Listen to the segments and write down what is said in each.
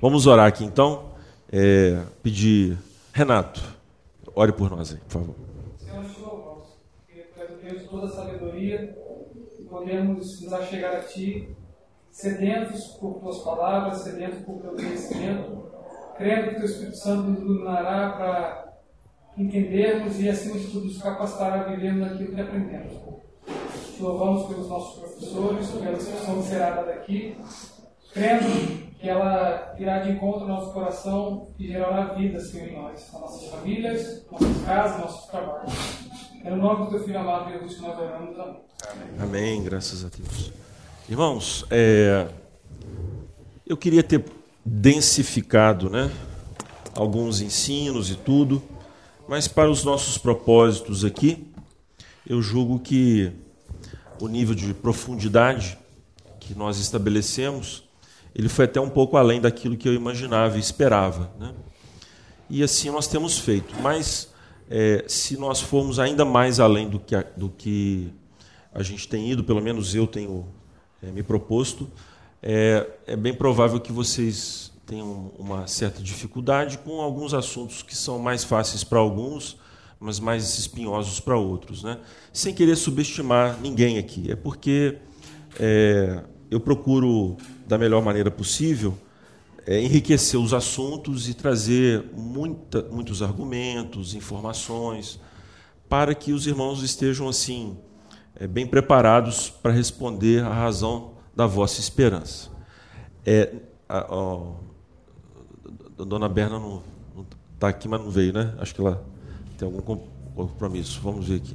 Vamos orar aqui, então. Pedir... Renato, ore por nós aí, por favor. Senhor, te louvamos, porque tu és o Deus de toda a sabedoria, e podemos nos achegar a ti, sedentos por tuas palavras, sedentos por teu conhecimento, crendo que teu Espírito Santo nos iluminará para entendermos e, acima de tudo, nos capacitará a vivermos naquilo que aprendemos. Te louvamos pelos nossos professores, pela discussão que será dada aqui, crendo que ela irá de encontro ao nosso coração e gerará vida, Senhor, em nós, nas nossas famílias, nossas casas, nossos trabalhos. É no nome do teu filho amado, Jesus, que nós oramos. Amém. Amém, graças a Deus. Irmãos, eu queria ter densificado, né, alguns ensinos e tudo, mas para os nossos propósitos aqui, eu julgo que o nível de profundidade que nós estabelecemos, ele foi até um pouco além daquilo que eu imaginava e esperava, né? E assim nós temos feito. Mas se nós formos ainda mais além do que a gente tem ido, pelo menos eu tenho me proposto, é bem provável que vocês tenham uma certa dificuldade com alguns assuntos que são mais fáceis para alguns, mas mais espinhosos para outros, né? Sem querer subestimar ninguém aqui. É porque eu procuro... da melhor maneira possível, enriquecer os assuntos e trazer muitos argumentos, informações, para que os irmãos estejam assim bem preparados para responder à razão da vossa esperança. A dona Berna não está aqui, mas não veio, né? Acho que ela tem algum compromisso. Vamos ver aqui.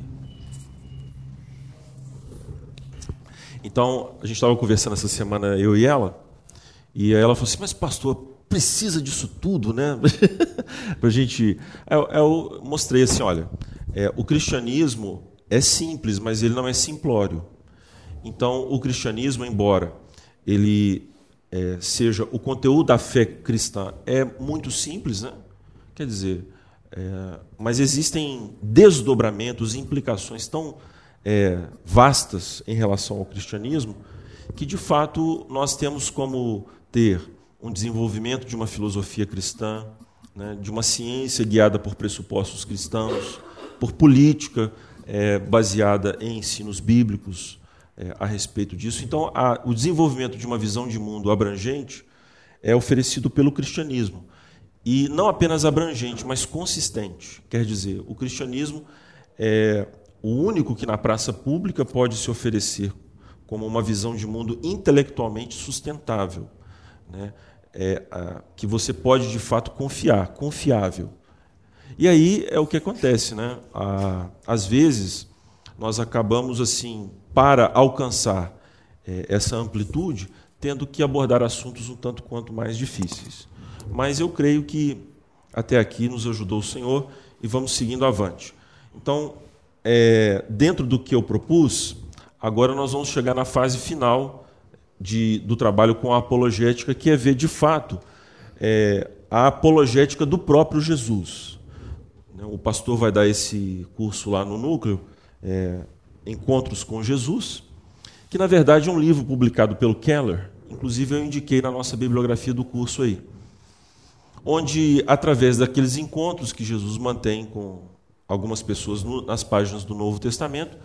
Então, a gente estava conversando essa semana, eu e aí ela falou assim, mas pastor, precisa disso tudo, né? Para a gente... Eu mostrei assim, olha, o cristianismo é simples, mas ele não é simplório. Então, o cristianismo, embora ele seja... O conteúdo da fé cristã é muito simples, né? Quer dizer, mas existem desdobramentos e implicações tão... vastas em relação ao cristianismo, que de fato nós temos como ter um desenvolvimento de uma filosofia cristã, né, de uma ciência guiada por pressupostos cristãos, por política baseada em ensinos bíblicos a respeito disso. Então, o desenvolvimento de uma visão de mundo abrangente é oferecido pelo cristianismo. E não apenas abrangente, mas consistente. Quer dizer, o cristianismo é o único que na praça pública pode se oferecer como uma visão de mundo intelectualmente sustentável, né? Que você pode, de fato, confiável. E aí é o que acontece, né? Às vezes, nós acabamos, assim, para alcançar essa amplitude, tendo que abordar assuntos um tanto quanto mais difíceis. Mas eu creio que até aqui nos ajudou o Senhor e vamos seguindo avante. Então, dentro do que eu propus, agora nós vamos chegar na fase final do trabalho com a apologética, que é ver, de fato, a apologética do próprio Jesus. O pastor vai dar esse curso lá no núcleo, Encontros com Jesus, que, na verdade, é um livro publicado pelo Keller, inclusive eu indiquei na nossa bibliografia do curso aí, onde, através daqueles encontros que Jesus mantém com algumas pessoas nas páginas do Novo Testamento,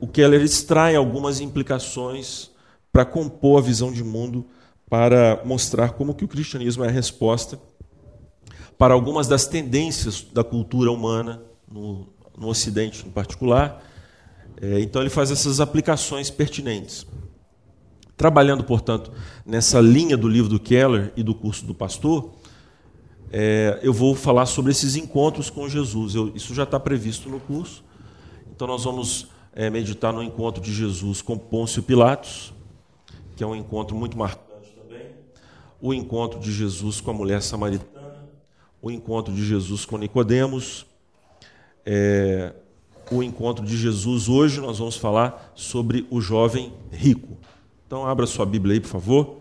o Keller extrai algumas implicações para compor a visão de mundo, para mostrar como que o cristianismo é a resposta para algumas das tendências da cultura humana, no Ocidente em particular. Então ele faz essas aplicações pertinentes. Trabalhando, portanto, nessa linha do livro do Keller e do curso do pastor, eu vou falar sobre esses encontros com Jesus. Isso já está previsto no curso. Então, nós vamos meditar no encontro de Jesus com Pôncio Pilatos, que é um encontro muito marcante também. O encontro de Jesus com a mulher samaritana. O encontro de Jesus com Nicodemos. O encontro de Jesus hoje, nós vamos falar sobre o jovem rico. Então, abra sua Bíblia aí, por favor,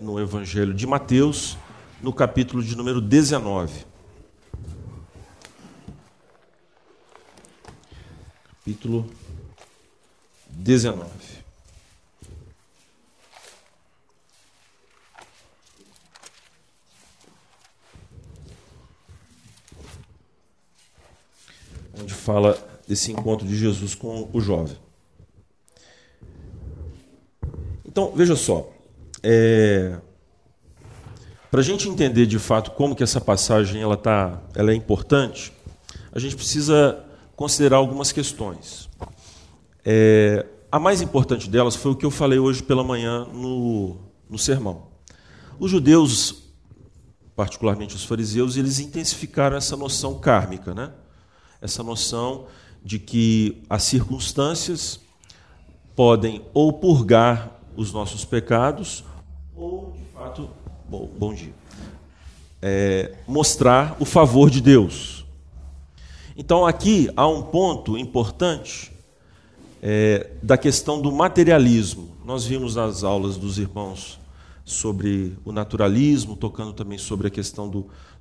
no Evangelho de Mateus, no capítulo de número 19. Capítulo 19. onde fala desse encontro de Jesus com o jovem. Então, veja só, para a gente entender de fato como que essa passagem ela é importante, a gente precisa considerar algumas questões. A mais importante delas foi o que eu falei hoje pela manhã no sermão. Os judeus, particularmente os fariseus, eles intensificaram essa noção kármica, né? Essa noção de que as circunstâncias podem ou purgar os nossos pecados ou, de fato, mostrar o favor de Deus. Então, aqui há um ponto importante da questão do materialismo. Nós vimos nas aulas dos irmãos sobre o naturalismo, tocando também sobre a questão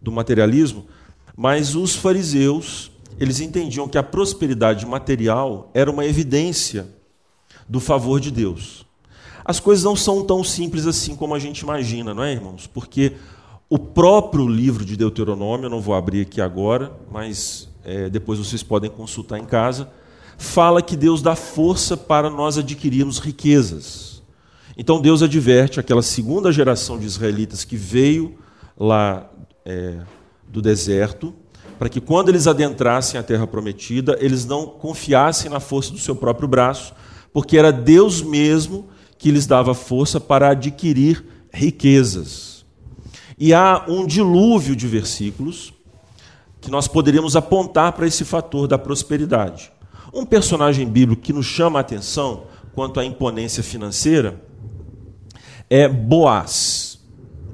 do materialismo, mas os fariseus, eles entendiam que a prosperidade material era uma evidência do favor de Deus. As coisas não são tão simples assim como a gente imagina, não é, irmãos? Porque o próprio livro de Deuteronômio, eu não vou abrir aqui agora, mas depois vocês podem consultar em casa, fala que Deus dá força para nós adquirirmos riquezas. Então Deus adverte aquela segunda geração de israelitas que veio lá do deserto, para que quando eles adentrassem a terra prometida, eles não confiassem na força do seu próprio braço, porque era Deus mesmo que lhes dava força para adquirir riquezas. E há um dilúvio de versículos que nós poderíamos apontar para esse fator da prosperidade. Um personagem bíblico que nos chama a atenção quanto à imponência financeira é Boaz.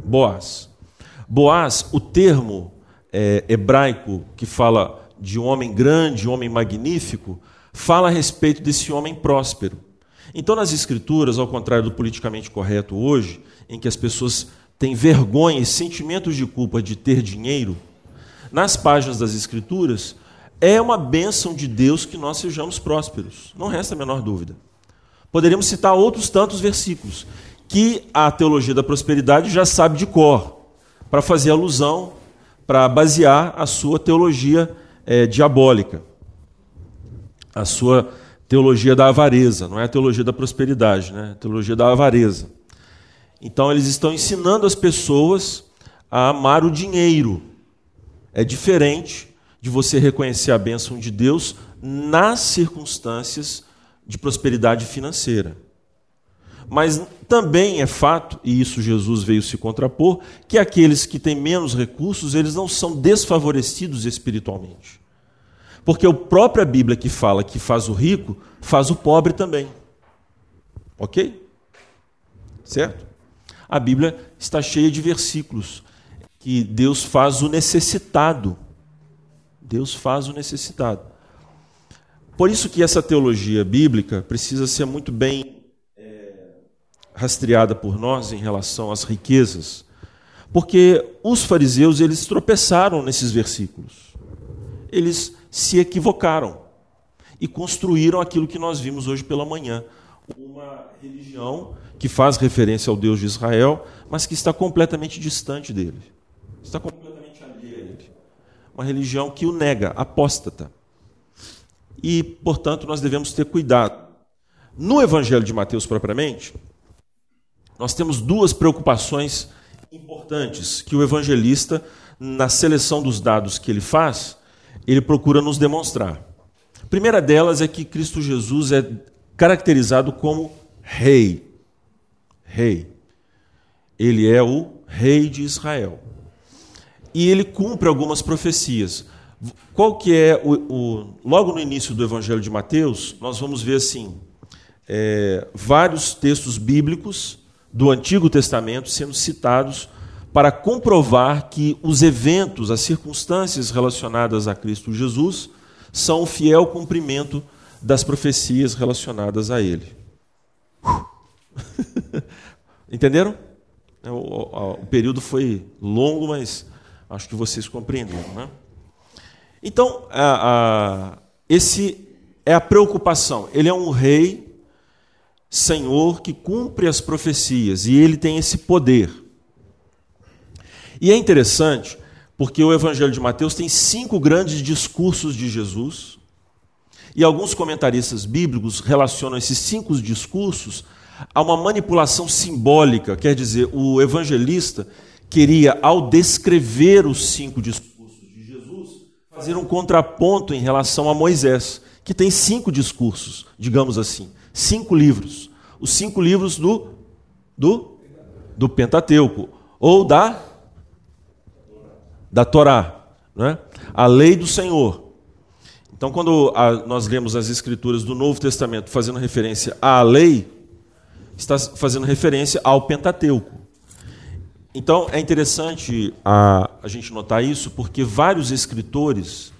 Boaz, o termo hebraico que fala de um homem grande, um homem magnífico, fala a respeito desse homem próspero. Então, nas Escrituras, ao contrário do politicamente correto hoje, em que as pessoas têm vergonha e sentimentos de culpa de ter dinheiro, nas páginas das Escrituras, é uma bênção de Deus que nós sejamos prósperos. Não resta a menor dúvida. Poderíamos citar outros tantos versículos que a teologia da prosperidade já sabe de cor, para fazer alusão, para basear a sua teologia diabólica, a sua teologia da avareza, não é a teologia da prosperidade, né? A teologia da avareza. Então, eles estão ensinando as pessoas a amar o dinheiro. É diferente de você reconhecer a bênção de Deus nas circunstâncias de prosperidade financeira. Mas também é fato, e isso Jesus veio se contrapor, que aqueles que têm menos recursos, eles não são desfavorecidos espiritualmente. Porque a própria Bíblia que fala que faz o rico, faz o pobre também. Ok? Certo? A Bíblia está cheia de versículos que Deus faz o necessitado. Deus faz o necessitado. Por isso que essa teologia bíblica precisa ser muito bem rastreada por nós em relação às riquezas, porque os fariseus, eles tropeçaram nesses versículos. Eles se equivocaram e construíram aquilo que nós vimos hoje pela manhã, uma religião que faz referência ao Deus de Israel, mas que está completamente distante dele, está completamente alheia a ele. Uma religião que o nega, apóstata. E, portanto, nós devemos ter cuidado. No Evangelho de Mateus, propriamente, nós temos duas preocupações importantes que o evangelista, na seleção dos dados que ele faz, ele procura nos demonstrar. A primeira delas é que Cristo Jesus é caracterizado como rei. Rei. Ele é o rei de Israel. E ele cumpre algumas profecias. Qual que é logo no início do Evangelho de Mateus, nós vamos ver assim vários textos bíblicos do Antigo Testamento sendo citados para comprovar que os eventos, as circunstâncias relacionadas a Cristo Jesus são o fiel cumprimento das profecias relacionadas a ele. Entenderam? O período foi longo, mas acho que vocês compreenderam, né? Então, esse é a preocupação. Ele é um rei, senhor, que cumpre as profecias, e ele tem esse poder. E é interessante, porque o Evangelho de Mateus tem 5 grandes discursos de Jesus, E alguns comentaristas bíblicos relacionam esses cinco discursos a uma manipulação simbólica. Quer dizer, o evangelista queria, ao descrever os cinco discursos de Jesus, fazer um contraponto em relação a Moisés, que tem cinco discursos, digamos assim, cinco livros. Os cinco livros do Pentateuco, ou da Torá, né? A lei do Senhor. Então, quando nós lemos as escrituras do Novo Testamento fazendo referência à lei, está fazendo referência ao Pentateuco. Então, é interessante a gente notar isso, porque vários escritores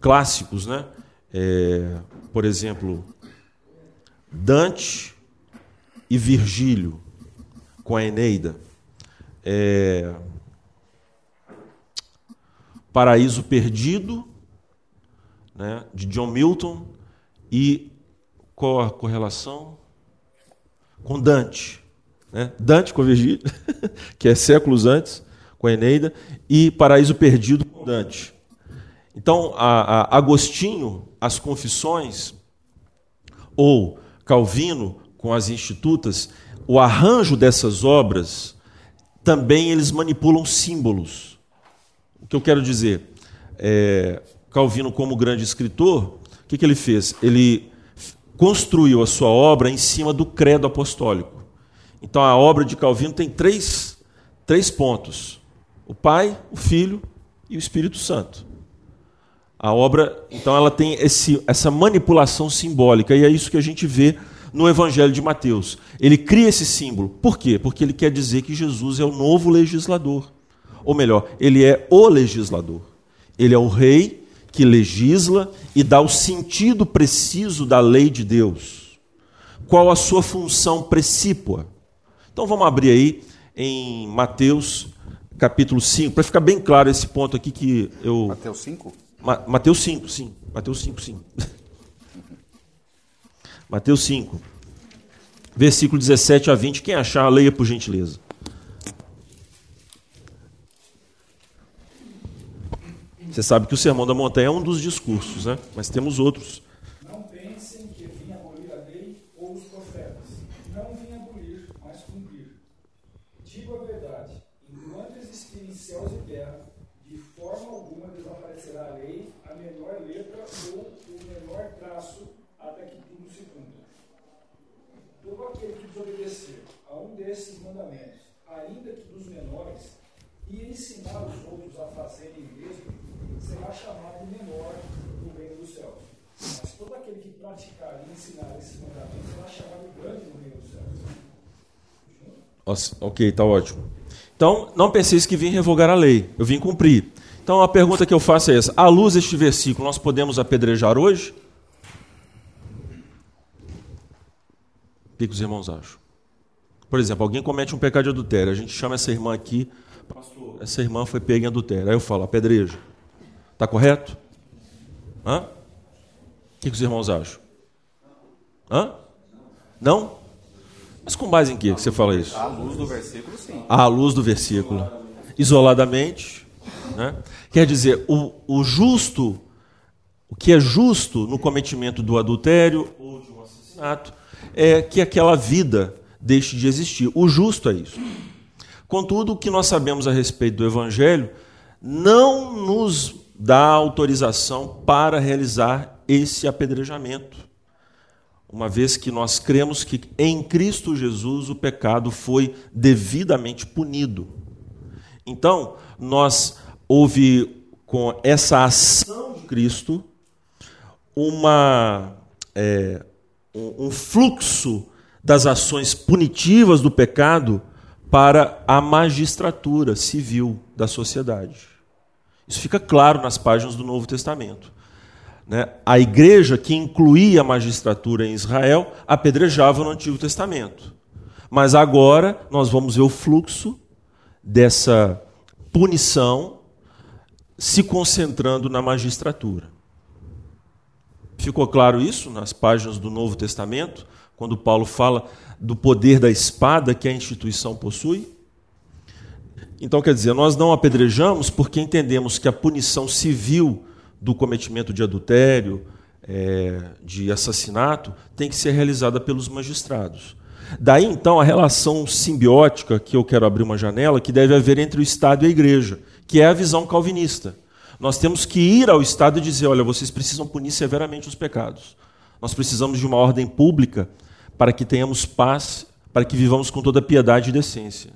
clássicos, né? Por exemplo, Dante e Virgílio, com a Eneida, Paraíso Perdido, né, de John Milton, e qual a correlação? Com Dante. Né? Dante com Virgílio, que é séculos antes, com a Eneida, e Paraíso Perdido com Dante. Então, a Agostinho, as Confissões, ou Calvino com as Institutas, o arranjo dessas obras, também eles manipulam símbolos. O que eu quero dizer é... Calvino, como grande escritor, o que ele fez? Ele construiu a sua obra em cima do credo apostólico. Então, a obra de Calvino tem três pontos. O Pai, o Filho e o Espírito Santo. A obra, então, ela tem essa manipulação simbólica, e é isso que a gente vê no Evangelho de Mateus. Ele cria esse símbolo. Por quê? Porque ele quer dizer que Jesus é o novo legislador. Ou melhor, ele é o legislador. Ele é o rei que legisla e dá o sentido preciso da lei de Deus. Qual a sua função precípua? Então vamos abrir aí em Mateus capítulo 5, para ficar bem claro esse ponto aqui que eu... Mateus 5? Mateus 5, sim. Mateus 5, sim. Mateus 5, versículo 17 a 20. Quem achar, leia por gentileza. Você sabe que o Sermão da Montanha é um dos discursos, né? Mas temos outros. Não pensem que vim abolir a lei ou os profetas. Não vim abolir, mas cumprir. Digo a verdade, enquanto existirem céus e terra, de forma alguma desaparecerá a lei, a menor letra ou o menor traço, até que tudo se cumpra. Todo aquele que desobedecer a um desses mandamentos, ainda que dos menores, e ensinar os outros a fazerem o mesmo, será chamado menor no reino dos céus. Mas todo aquele que praticar e ensinar esses mandamentos será chamado grande no reino dos céus. Ok, está ótimo. Então, não penseis que vim revogar a lei, eu vim cumprir. Então, a pergunta que eu faço é essa: à luz deste versículo, nós podemos apedrejar hoje? O que os irmãos acham? Por exemplo, alguém comete um pecado de adultério, a gente chama essa irmã aqui. Pastor, essa irmã foi pega em adultério. Aí eu falo, apedrejo. Está correto? Hã? O que os irmãos acham? Hã? Não? Mas com base em que você fala isso? À luz do versículo, sim. À luz do versículo. Isoladamente. Né? Quer dizer, o que é justo no cometimento do adultério ou de um assassinato é que aquela vida deixe de existir. O justo é isso. Contudo, o que nós sabemos a respeito do Evangelho não nos dá autorização para realizar esse apedrejamento, uma vez que nós cremos que em Cristo Jesus o pecado foi devidamente punido. Então, com essa ação de Cristo, um fluxo das ações punitivas do pecado para a magistratura civil da sociedade. Isso fica claro nas páginas do Novo Testamento. A igreja, que incluía a magistratura em Israel, apedrejava no Antigo Testamento. Mas agora nós vamos ver o fluxo dessa punição se concentrando na magistratura. Ficou claro isso nas páginas do Novo Testamento? Quando Paulo fala do poder da espada que a instituição possui? Então, quer dizer, nós não apedrejamos porque entendemos que a punição civil do cometimento de adultério, de assassinato tem que ser realizada pelos magistrados. Daí, então, a relação simbiótica, que eu quero abrir uma janela, que deve haver entre o Estado e a Igreja, que é a visão calvinista. Nós temos que ir ao Estado e dizer, olha, vocês precisam punir severamente os pecados. Nós precisamos de uma ordem pública para que tenhamos paz, para que vivamos com toda piedade e decência.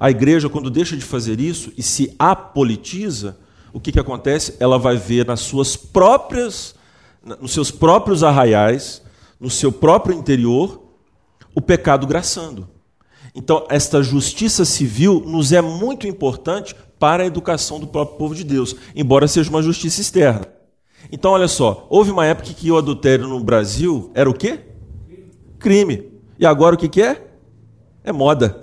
A Igreja, quando deixa de fazer isso e se apolitiza, o que acontece? Ela vai ver nos seus próprios arraiais, no seu próprio interior, o pecado graçando. Então, esta justiça civil nos é muito importante para a educação do próprio povo de Deus, embora seja uma justiça externa. Então, olha só, houve uma época que o adultério no Brasil era o quê? Crime. E agora o que é? É moda.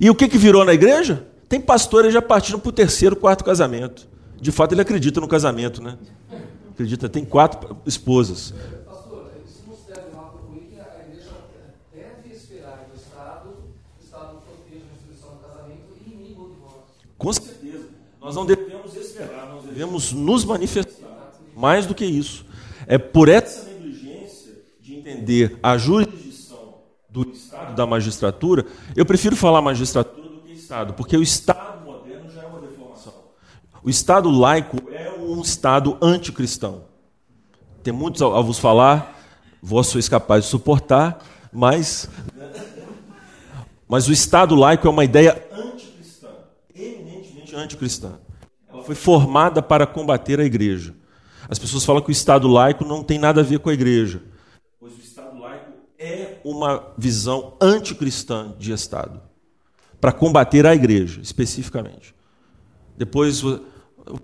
E o que virou na igreja? Tem pastores já partindo para o terceiro, quarto casamento. De fato, ele acredita no casamento, né? Acredita, tem 4 esposas. Pastor, isso não se deve lá por mim que a igreja deve esperar do Estado, o Estado proteja a instituição do casamento e inimigo do divórcio. Com certeza. Nós não devemos esperar, nós devemos nos manifestar. Mais do que isso. É por essa negligência de entender a jurisdição do Estado, da magistratura, eu prefiro falar magistratura do que Estado, porque o Estado moderno já é uma deformação. O Estado laico é um Estado anticristão. Tem muitos a vos falar, vós sois capazes de suportar, mas o Estado laico é uma ideia anticristã, eminentemente anticristã. Ela foi formada para combater a igreja. As pessoas falam que o Estado laico não tem nada a ver com a igreja, pois o Estado laico é uma visão anticristã de Estado, para combater a igreja, especificamente. Depois...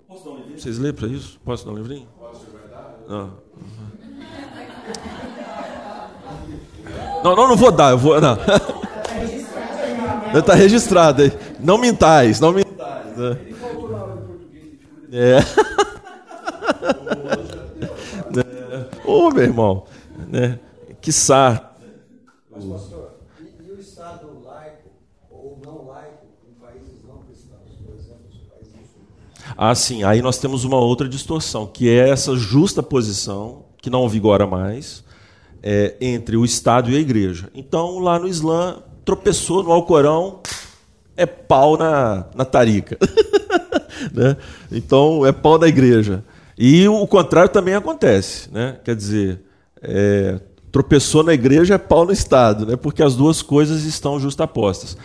Posso dar um livrinho? Vocês lêem para isso? Posso dar um livrinho? Posso, vai dar? Não vou dar, eu vou. Não. Está registrado aí. Não mintais, não mintais. Ele falou na hora em português. Ô, meu irmão. Né? Que sarro. Mas, pastor, e o Estado laico ou não laico em países não cristãos, por exemplo, os países do sul? Ah, sim, aí nós temos uma outra distorção, que é essa justa posição, que não vigora mais, entre o Estado e a Igreja. Então, lá no Islã, tropeçou no Alcorão, é pau na tarica. Né? Então, é pau na Igreja. E o contrário também acontece. Né? Quer dizer, tropeçou na Igreja, é pau no Estado, né? Porque as duas coisas estão justapostas.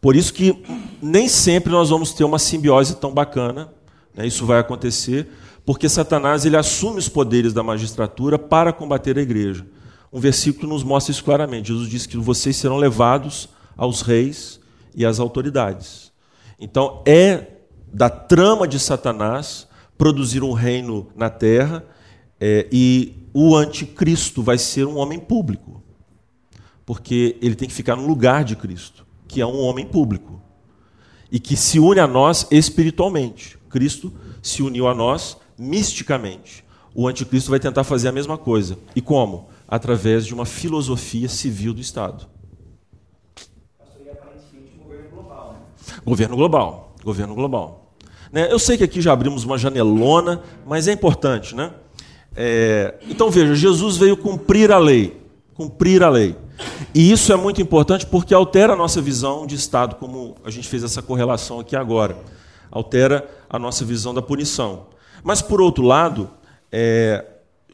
Por isso que nem sempre nós vamos ter uma simbiose tão bacana, né? Isso vai acontecer, porque Satanás ele assume os poderes da magistratura para combater a igreja. Um versículo nos mostra isso claramente. Jesus diz que vocês serão levados aos reis e às autoridades. Então é da trama de Satanás produzir um reino na terra, e o anticristo vai ser um homem público, porque ele tem que ficar no lugar de Cristo, que é um homem público, e que se une a nós espiritualmente. Cristo se uniu a nós misticamente. O anticristo vai tentar fazer a mesma coisa. E como? Através de uma filosofia civil do Estado. E aparentemente um governo global, né? Governo global. Governo global. Né? Eu sei que aqui já abrimos uma janelona, mas é importante, né? Então veja, Jesus veio cumprir a lei. Cumprir a lei. E isso é muito importante porque altera a nossa visão de Estado, como a gente fez essa correlação aqui agora. Altera a nossa visão da punição. Mas, por outro lado,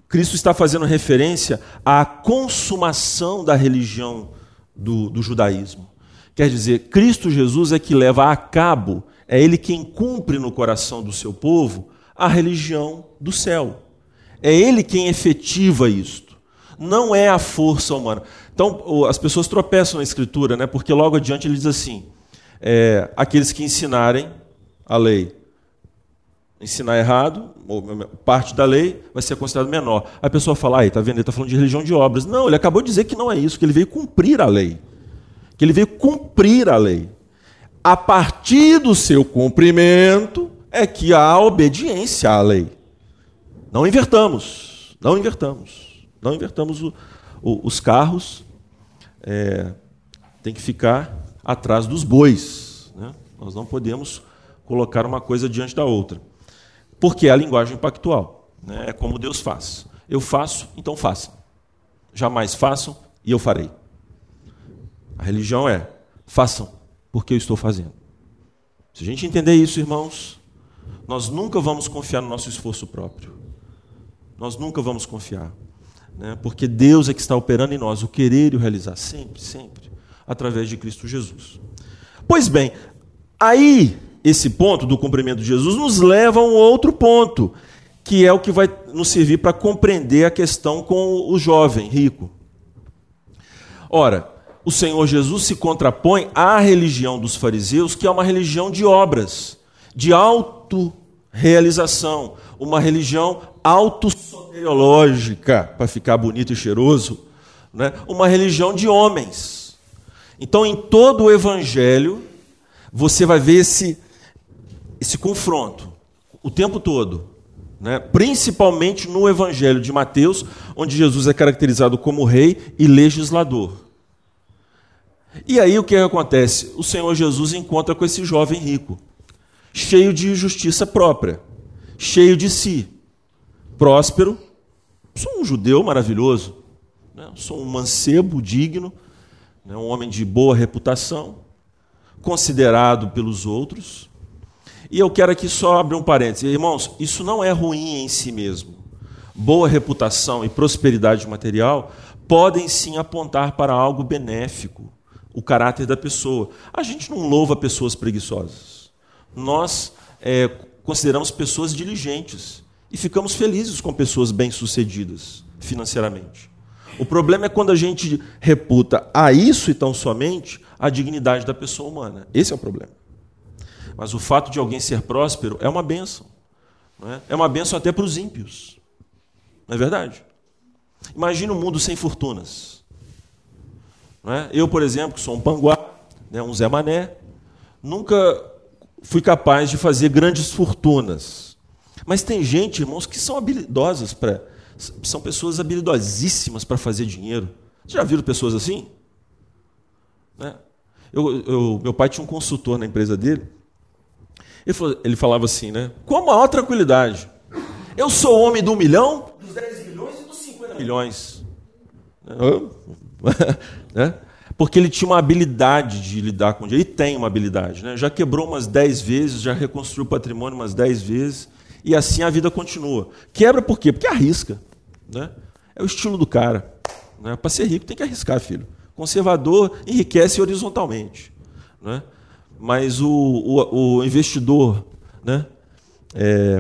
Cristo está fazendo referência à consumação da religião do judaísmo. Quer dizer, Cristo Jesus é que leva a cabo, é ele quem cumpre no coração do seu povo a religião do céu. É ele quem efetiva isto. Não é a força humana. Então, as pessoas tropeçam na Escritura, né? Porque logo adiante ele diz assim, aqueles que ensinarem a lei, ensinar errado, ou parte da lei, vai ser considerado menor. A pessoa fala, está vendo, ele está falando de religião de obras. Não, ele acabou de dizer que não é isso, que ele veio cumprir a lei. Que ele veio cumprir a lei. A partir do seu cumprimento é que há obediência à lei. Não invertamos, não invertamos. Não invertamos os carros, tem que ficar atrás dos bois. Né? Nós não podemos colocar uma coisa diante da outra, porque é a linguagem pactual. É como Deus faz. Eu faço, então façam. Jamais façam e eu farei. A religião é façam porque eu estou fazendo. Se a gente entender isso, irmãos, nós nunca vamos confiar no nosso esforço próprio. Nós nunca vamos confiar. Porque Deus é que está operando em nós o querer e o realizar, sempre, sempre, através de Cristo Jesus. Pois bem, aí esse ponto do cumprimento de Jesus nos leva a um outro ponto, que é o que vai nos servir para compreender a questão com o jovem rico. Ora, o Senhor Jesus se contrapõe à religião dos fariseus, que é uma religião de obras, de autorrealização, uma religião autossoteriológica, para ficar bonito e cheiroso, né? Uma religião de homens. Então, em todo o Evangelho, você vai ver esse confronto o tempo todo, né? Principalmente no Evangelho de Mateus, onde Jesus é caracterizado como rei e legislador. E aí o que acontece? O Senhor Jesus encontra com esse jovem rico, cheio de justiça própria, cheio de si, próspero. Sou um judeu maravilhoso, né? Sou um mancebo digno, né? Um homem de boa reputação, considerado pelos outros. E eu quero aqui só abrir um parênteses. Irmãos, isso não é ruim em si mesmo. Boa reputação e prosperidade material podem sim apontar para algo benéfico, o caráter da pessoa. A gente não louva pessoas preguiçosas. Nós consideramos pessoas diligentes e ficamos felizes com pessoas bem-sucedidas financeiramente. O problema é quando a gente reputa a isso e tão somente a dignidade da pessoa humana. Esse é o problema. Mas o fato de alguém ser próspero é uma bênção. Não é? É uma bênção até para os ímpios. Não é verdade? Imagina um mundo sem fortunas. Não é? Eu, por exemplo, que sou um panguá, né, um Zé Mané, nunca fui capaz de fazer grandes fortunas. Mas tem gente, irmãos, que são habilidosas, são pessoas habilidosíssimas para fazer dinheiro. Já viram pessoas assim? Né? Meu pai tinha um consultor na empresa dele. Ele falava assim, né? Com a maior tranquilidade. Eu sou o homem do 1 milhão, dos 10 milhões e dos 50 milhões. Né? Porque ele tinha uma habilidade de lidar com o dinheiro. E tem uma habilidade. Né? Já quebrou umas 10 vezes, já reconstruiu o patrimônio umas 10 vezes. E assim a vida continua. Quebra por quê? Porque arrisca. Né? É o estilo do cara. Né? Para ser rico tem que arriscar, filho. Conservador enriquece horizontalmente. Né? Mas o investidor, né,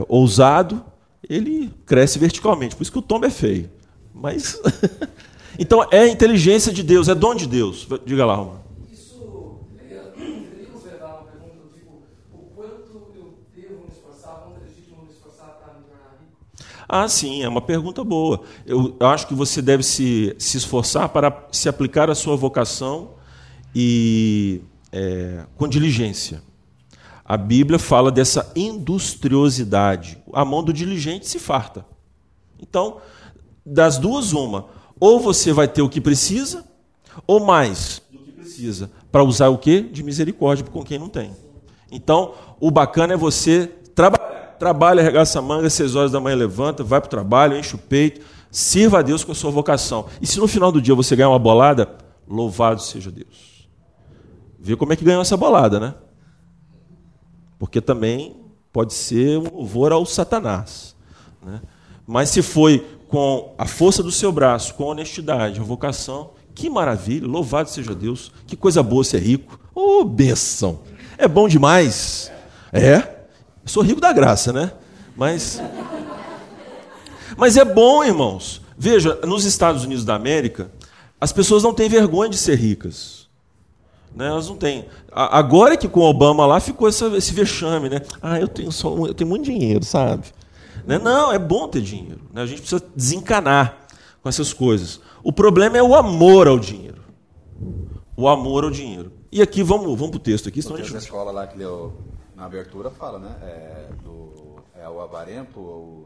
ousado, ele cresce verticalmente. Por isso que o tombo é feio. Mas então é a inteligência de Deus, é dom de Deus. Diga lá, Romano. Isso deveríamos levar uma pergunta do tipo: o quanto eu devo me esforçar, quanto é legítimo me esforçar para me tornar rico? Ah, sim, é uma pergunta boa. Eu acho que você deve se esforçar para se aplicar à sua vocação e com diligência. A Bíblia fala dessa industriosidade. A mão do diligente se farta. Então, das duas, uma. Ou você vai ter o que precisa, ou mais do que precisa. Para usar o quê? De misericórdia com quem não tem. Então, o bacana é você trabalhar. Trabalha, arregaça a manga, 6 horas da manhã levanta, vai para o trabalho, enche o peito, sirva a Deus com a sua vocação. E se no final do dia você ganhar uma bolada, louvado seja Deus. Ver como é que ganhou essa bolada, né? Porque também pode ser um louvor ao Satanás. Né? Mas se foi com a força do seu braço, com honestidade, a vocação, que maravilha, louvado seja Deus, que coisa boa ser rico. Ô, bênção! É bom demais. Sou rico da graça, né? Mas é bom, irmãos. Veja, nos Estados Unidos da América, as pessoas não têm vergonha de ser ricas. Né, elas não têm. Agora que com o Obama lá ficou esse vexame, né? Ah, eu tenho muito dinheiro, sabe? Né? Não, é bom ter dinheiro. Né? A gente precisa desencanar com essas coisas. O problema é o amor ao dinheiro. O amor ao dinheiro. E aqui, vamos para o texto aqui. Senão a gente... escola lá que leu na abertura fala, né? O avarento,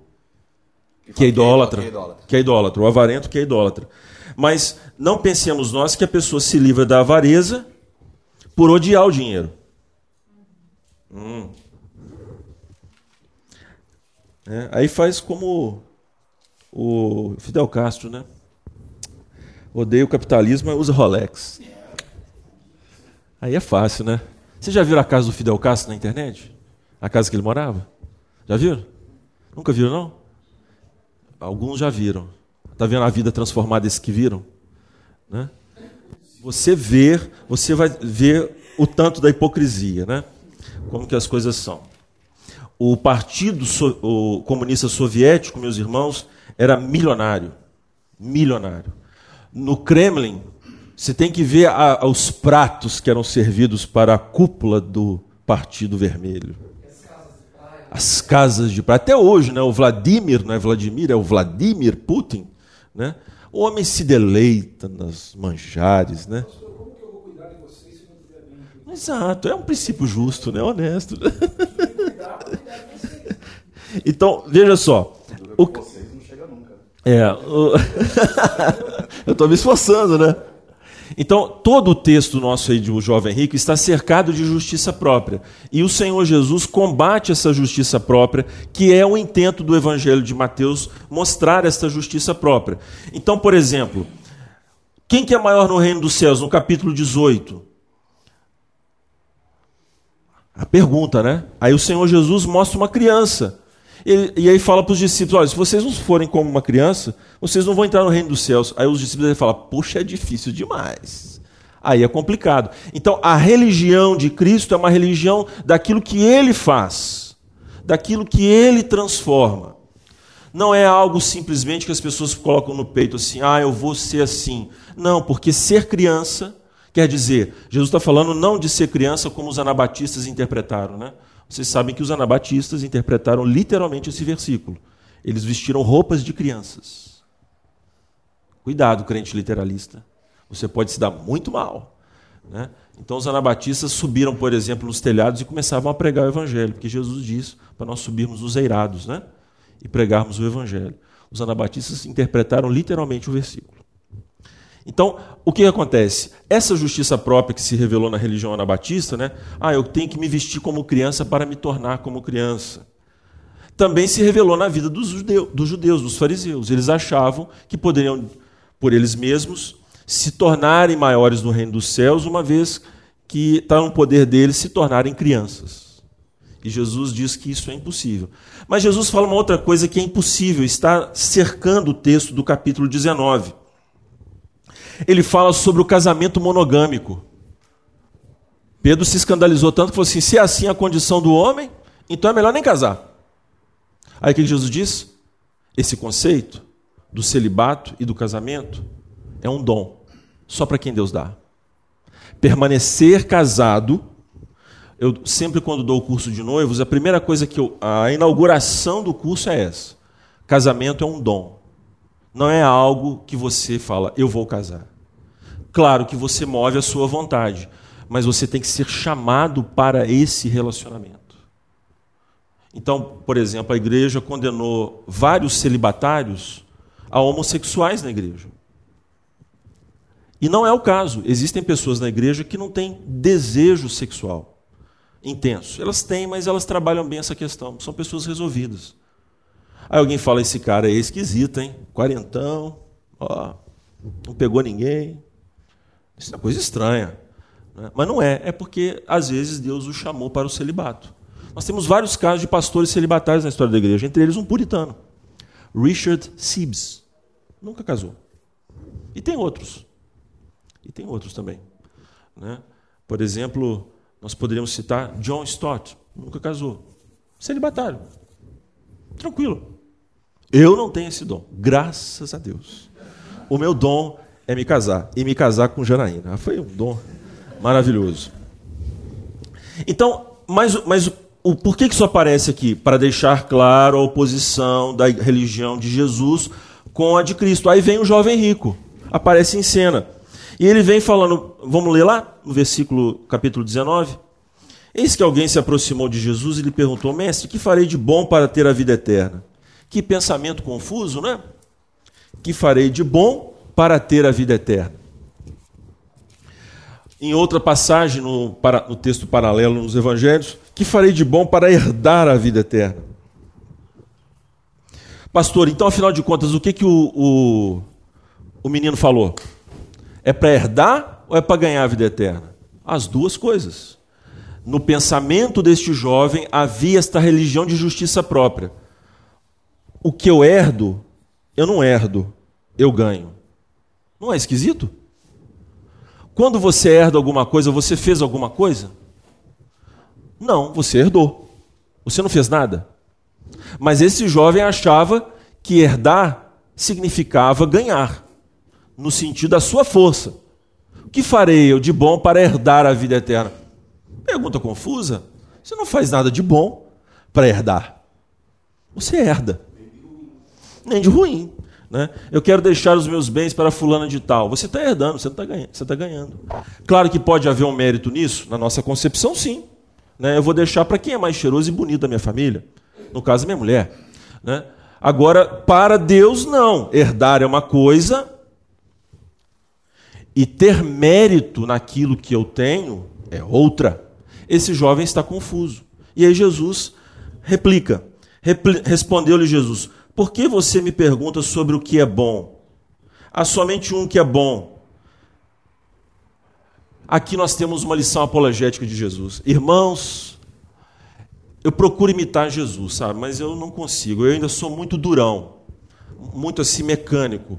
que é idólatra. O avarento que é idólatra. Mas não pensemos nós que a pessoa se livra da avareza por odiar o dinheiro. Aí faz como o Fidel Castro, né? Odeia o capitalismo, mas usa Rolex. Aí é fácil, né? Vocês já viram a casa do Fidel Castro na internet? A casa que ele morava? Já viram? Nunca viram, não? Alguns já viram. Está vendo a vida transformada desses que viram? Né? Você vai ver o tanto da hipocrisia, né? Como que as coisas são. O Partido Comunista Soviético, meus irmãos, era milionário. Milionário. No Kremlin, você tem que ver os pratos que eram servidos para a cúpula do Partido Vermelho. As casas de praia. Até hoje, né? O Vladimir, não é Vladimir, é o Vladimir Putin, né? O homem se deleita nas manjares, né? Pastor, como que eu vou cuidar de vocês se não tiver bem? Exato, é um princípio justo, né? Honesto. Então, veja só. O... Vocês não chega nunca. É. O... eu estou me esforçando, né? Então, todo o texto nosso aí de O Jovem Rico está cercado de justiça própria. E o Senhor Jesus combate essa justiça própria, que é o intento do Evangelho de Mateus mostrar essa justiça própria. Então, por exemplo, quem que é maior no reino dos céus? No capítulo 18. A pergunta, né? Aí o Senhor Jesus mostra uma criança. E aí fala para os discípulos, olha, se vocês não forem como uma criança, vocês não vão entrar no reino dos céus. Aí os discípulos falam, poxa, é difícil demais. Aí é complicado. Então, a religião de Cristo é uma religião daquilo que ele faz, daquilo que ele transforma. Não é algo simplesmente que as pessoas colocam no peito assim, ah, eu vou ser assim. Não, porque ser criança quer dizer, Jesus está falando não de ser criança como os anabatistas interpretaram, né? Vocês sabem que os anabatistas interpretaram literalmente esse versículo. Eles vestiram roupas de crianças. Cuidado, crente literalista. Você pode se dar muito mal, né? Então os anabatistas subiram, por exemplo, nos telhados e começavam a pregar o evangelho, porque Jesus diz para nós subirmos nos eirados, né? E pregarmos o evangelho. Os anabatistas interpretaram literalmente o versículo. Então, o que acontece? Essa justiça própria que se revelou na religião anabatista, né? Ah, eu tenho que me vestir como criança para me tornar como criança. Também se revelou na vida dos judeus, dos fariseus. Eles achavam que poderiam, por eles mesmos, se tornarem maiores no reino dos céus, uma vez que está no poder deles se tornarem crianças. E Jesus diz que isso é impossível. Mas Jesus fala uma outra coisa que é impossível, está cercando o texto do capítulo 19. Ele fala sobre o casamento monogâmico. Pedro se escandalizou tanto que falou assim, se é assim a condição do homem, então é melhor nem casar. Aí o que Jesus diz? Esse conceito do celibato e do casamento é um dom, só para quem Deus dá. Permanecer casado, eu sempre quando dou o curso de noivos, a primeira coisa que a inauguração do curso é essa. Casamento é um dom. Não é algo que você fala, eu vou casar. Claro que você move a sua vontade, mas você tem que ser chamado para esse relacionamento. Então, por exemplo, a igreja condenou vários celibatários a homossexuais na igreja. E não é o caso. Existem pessoas na igreja que não têm desejo sexual intenso. Elas têm, mas elas trabalham bem essa questão. São pessoas resolvidas. Aí alguém fala, esse cara é esquisito, hein? Quarentão, ó, não pegou ninguém. Isso é uma coisa estranha, né? Mas não é, é porque às vezes Deus o chamou para o celibato. Nós temos vários casos de pastores celibatários na história da igreja, entre eles um puritano, Richard Sibbs, nunca casou. E tem outros também, né? Por exemplo, nós poderíamos citar John Stott, nunca casou, celibatário. Tranquilo. Eu não tenho esse dom, graças a Deus. O meu dom é me casar, e me casar com Janaína. Foi um dom maravilhoso. Então, mas por que isso aparece aqui? Para deixar claro a oposição da religião de Jesus com a de Cristo. Aí vem o jovem rico, aparece em cena. E ele vem falando, vamos ler lá, no versículo capítulo 19. Eis que alguém se aproximou de Jesus e lhe perguntou, mestre, que farei de bom para ter a vida eterna? Que pensamento confuso, né? Que farei de bom para ter a vida eterna? Em outra passagem, no texto paralelo nos Evangelhos, que farei de bom para herdar a vida eterna? Pastor, então, afinal de contas, o que o menino falou? É para herdar ou é para ganhar a vida eterna? As duas coisas. No pensamento deste jovem havia esta religião de justiça própria. O que eu herdo, eu não herdo, eu ganho. Não é esquisito? Quando você herda alguma coisa, você fez alguma coisa? Não, você herdou. Você não fez nada. Mas esse jovem achava que herdar significava ganhar, no sentido da sua força. O que farei eu de bom para herdar a vida eterna? Pergunta confusa. Você não faz nada de bom para herdar. Você herda. Nem de ruim. Né? Eu quero deixar os meus bens para fulano de tal. Você está herdando, você não está ganhando, você está ganhando. Claro que pode haver um mérito nisso, na nossa concepção, sim. Né? Eu vou deixar para quem é mais cheiroso e bonito da minha família. No caso, minha mulher. Né? Agora, para Deus, não. Herdar é uma coisa e ter mérito naquilo que eu tenho é outra. Esse jovem está confuso. E aí Jesus replica. Respondeu-lhe Jesus: por que você me pergunta sobre o que é bom? Há somente um que é bom. Aqui nós temos uma lição apologética de Jesus. Irmãos, eu procuro imitar Jesus, sabe? Mas eu não consigo. Eu ainda sou muito durão, muito assim mecânico.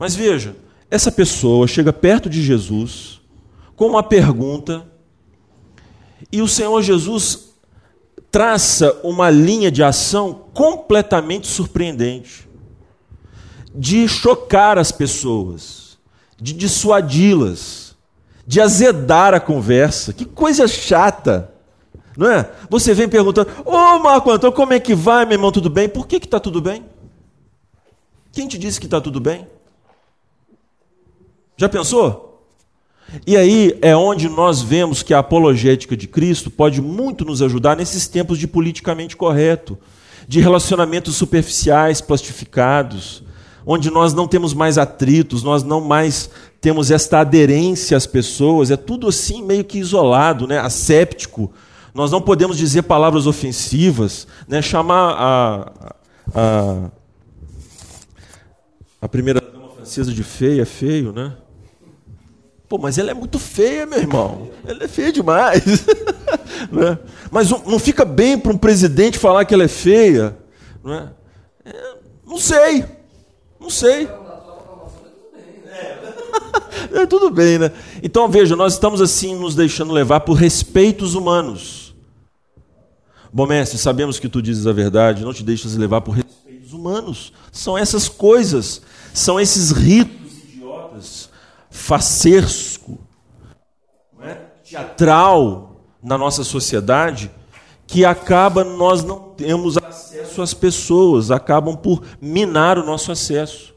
Mas veja, essa pessoa chega perto de Jesus com uma pergunta e o Senhor Jesus traça uma linha de ação completamente surpreendente, de chocar as pessoas, de dissuadi-las, de azedar a conversa. Que coisa chata, não é? Você vem perguntando: ô Marco Antônio, como é que vai, meu irmão, tudo bem? Por que está tudo bem? Quem te disse que está tudo bem? Já pensou? E aí é onde nós vemos que a apologética de Cristo pode muito nos ajudar nesses tempos de politicamente correto, de relacionamentos superficiais, plastificados, onde nós não temos mais atritos, nós não mais temos esta aderência às pessoas, é tudo assim meio que isolado, né? Asséptico. Nós não podemos dizer palavras ofensivas, né? Chamar a primeira dama francesa de feia é feio, né? Pô, mas ela é muito feia, meu irmão. Ela é feia demais. Né? Mas não fica bem para um presidente falar que ela é feia. Né? Não sei. É, tudo bem, né? Então, veja, nós estamos assim nos deixando levar por respeitos humanos. Bom, mestre, sabemos que tu dizes a verdade, não te deixas levar por respeitos humanos. São essas coisas, são esses ritos idiotas, facersco, não é? Teatral na nossa sociedade, que acaba nós não temos acesso às pessoas, acabam por minar o nosso acesso.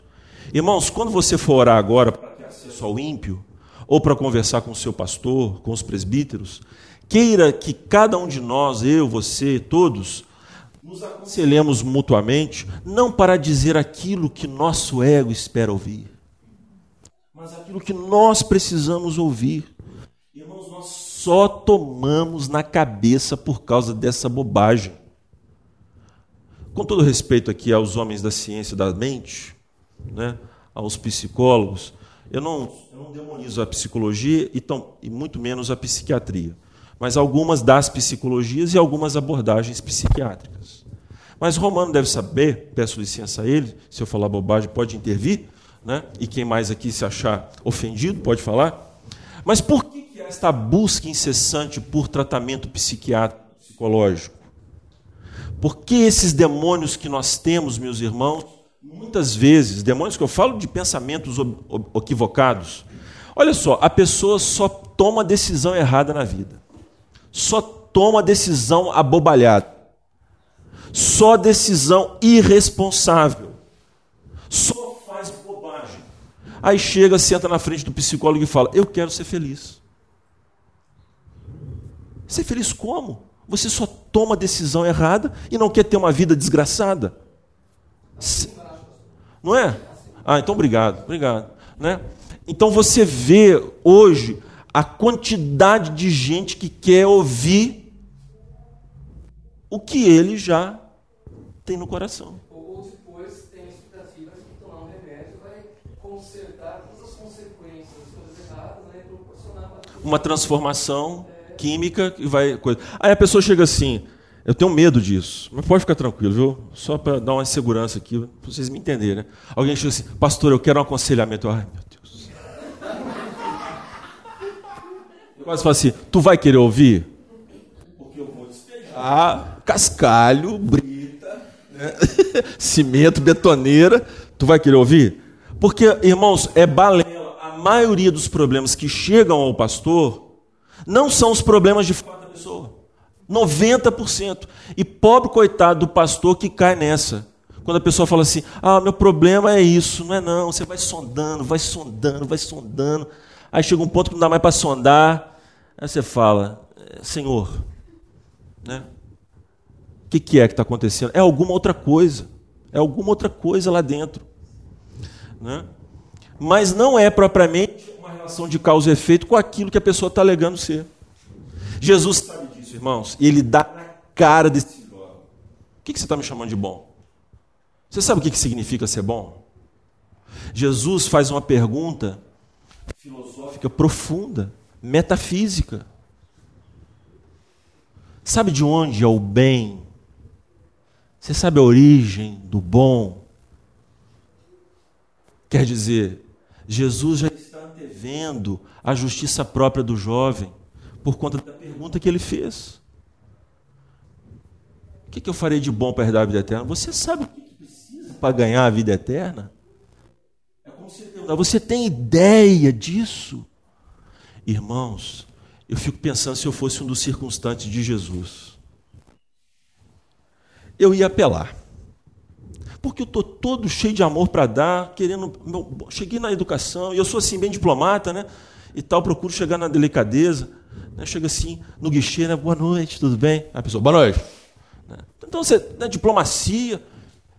Irmãos, quando você for orar agora para ter acesso ao ímpio, ou para conversar com o seu pastor, com os presbíteros, queira que cada um de nós, eu, você, todos, nos aconselhemos mutuamente, não para dizer aquilo que nosso ego espera ouvir, mas aquilo que nós precisamos ouvir. Irmãos, nós só tomamos na cabeça por causa dessa bobagem. Com todo respeito aqui aos homens da ciência da mente, né, aos psicólogos, eu não demonizo a psicologia e muito menos a psiquiatria, mas algumas das psicologias e algumas abordagens psiquiátricas. Mas Romano deve saber, peço licença a ele, se eu falar bobagem pode intervir, né? E quem mais aqui se achar ofendido pode falar. Mas por que esta busca incessante por tratamento psiquiátrico, psicológico? Por que esses demônios que nós temos, meus irmãos, muitas vezes, demônios que eu falo de pensamentos equivocados? Olha só, a pessoa só toma decisão errada na vida. Só toma decisão abobalhada. Só decisão irresponsável. Só aí chega, senta na frente do psicólogo e fala: eu quero ser feliz. Ser feliz como? Você só toma decisão errada e não quer ter uma vida desgraçada. Não é? Ah, então obrigado. Né? Então você vê hoje a quantidade de gente que quer ouvir o que ele já tem no coração. Ou depois uma transformação química que vai... Aí a pessoa chega assim, eu tenho medo disso, mas pode ficar tranquilo, viu? Só para dar uma segurança aqui, para vocês me entenderem, né? Alguém chega assim, pastor, eu quero um aconselhamento. Ai, meu Deus. Eu quase falo assim, tu vai querer ouvir? Porque eu vou despejar cascalho, brita, né? Cimento, betoneira. Tu vai querer ouvir? Porque, irmãos, é balela. A maioria dos problemas que chegam ao pastor não são os problemas de fato da pessoa. 90%. E pobre coitado do pastor que cai nessa. Quando a pessoa fala assim, ah, meu problema é isso. Não é não, você vai sondando, vai sondando, vai sondando. Aí chega um ponto que não dá mais para sondar. Aí você fala, Senhor, né? O que é que está acontecendo? É alguma outra coisa. É alguma outra coisa lá dentro. Né? Mas não é propriamente uma relação de causa e efeito com aquilo que a pessoa está alegando ser. Jesus sabe disso, irmãos, e ele dá na cara desse jovem. O que você está me chamando de bom? Você sabe o que significa ser bom? Jesus faz uma pergunta filosófica profunda, metafísica. Sabe de onde é o bem? Você sabe a origem do bom? Quer dizer, Jesus já está antevendo a justiça própria do jovem por conta da pergunta que ele fez. O que eu farei de bom para herdar a vida eterna? Você sabe o que precisa para ganhar a vida eterna? É como se perguntar, você tem ideia disso? Irmãos, eu fico pensando se eu fosse um dos circunstantes de Jesus. Eu ia apelar. Porque eu estou todo cheio de amor para dar, querendo. Cheguei na educação, e eu sou assim, bem diplomata, né? E tal, procuro chegar na delicadeza. Né? Chega assim, no guichê, né? Boa noite, tudo bem? A pessoa, boa noite. Então você, né, diplomacia,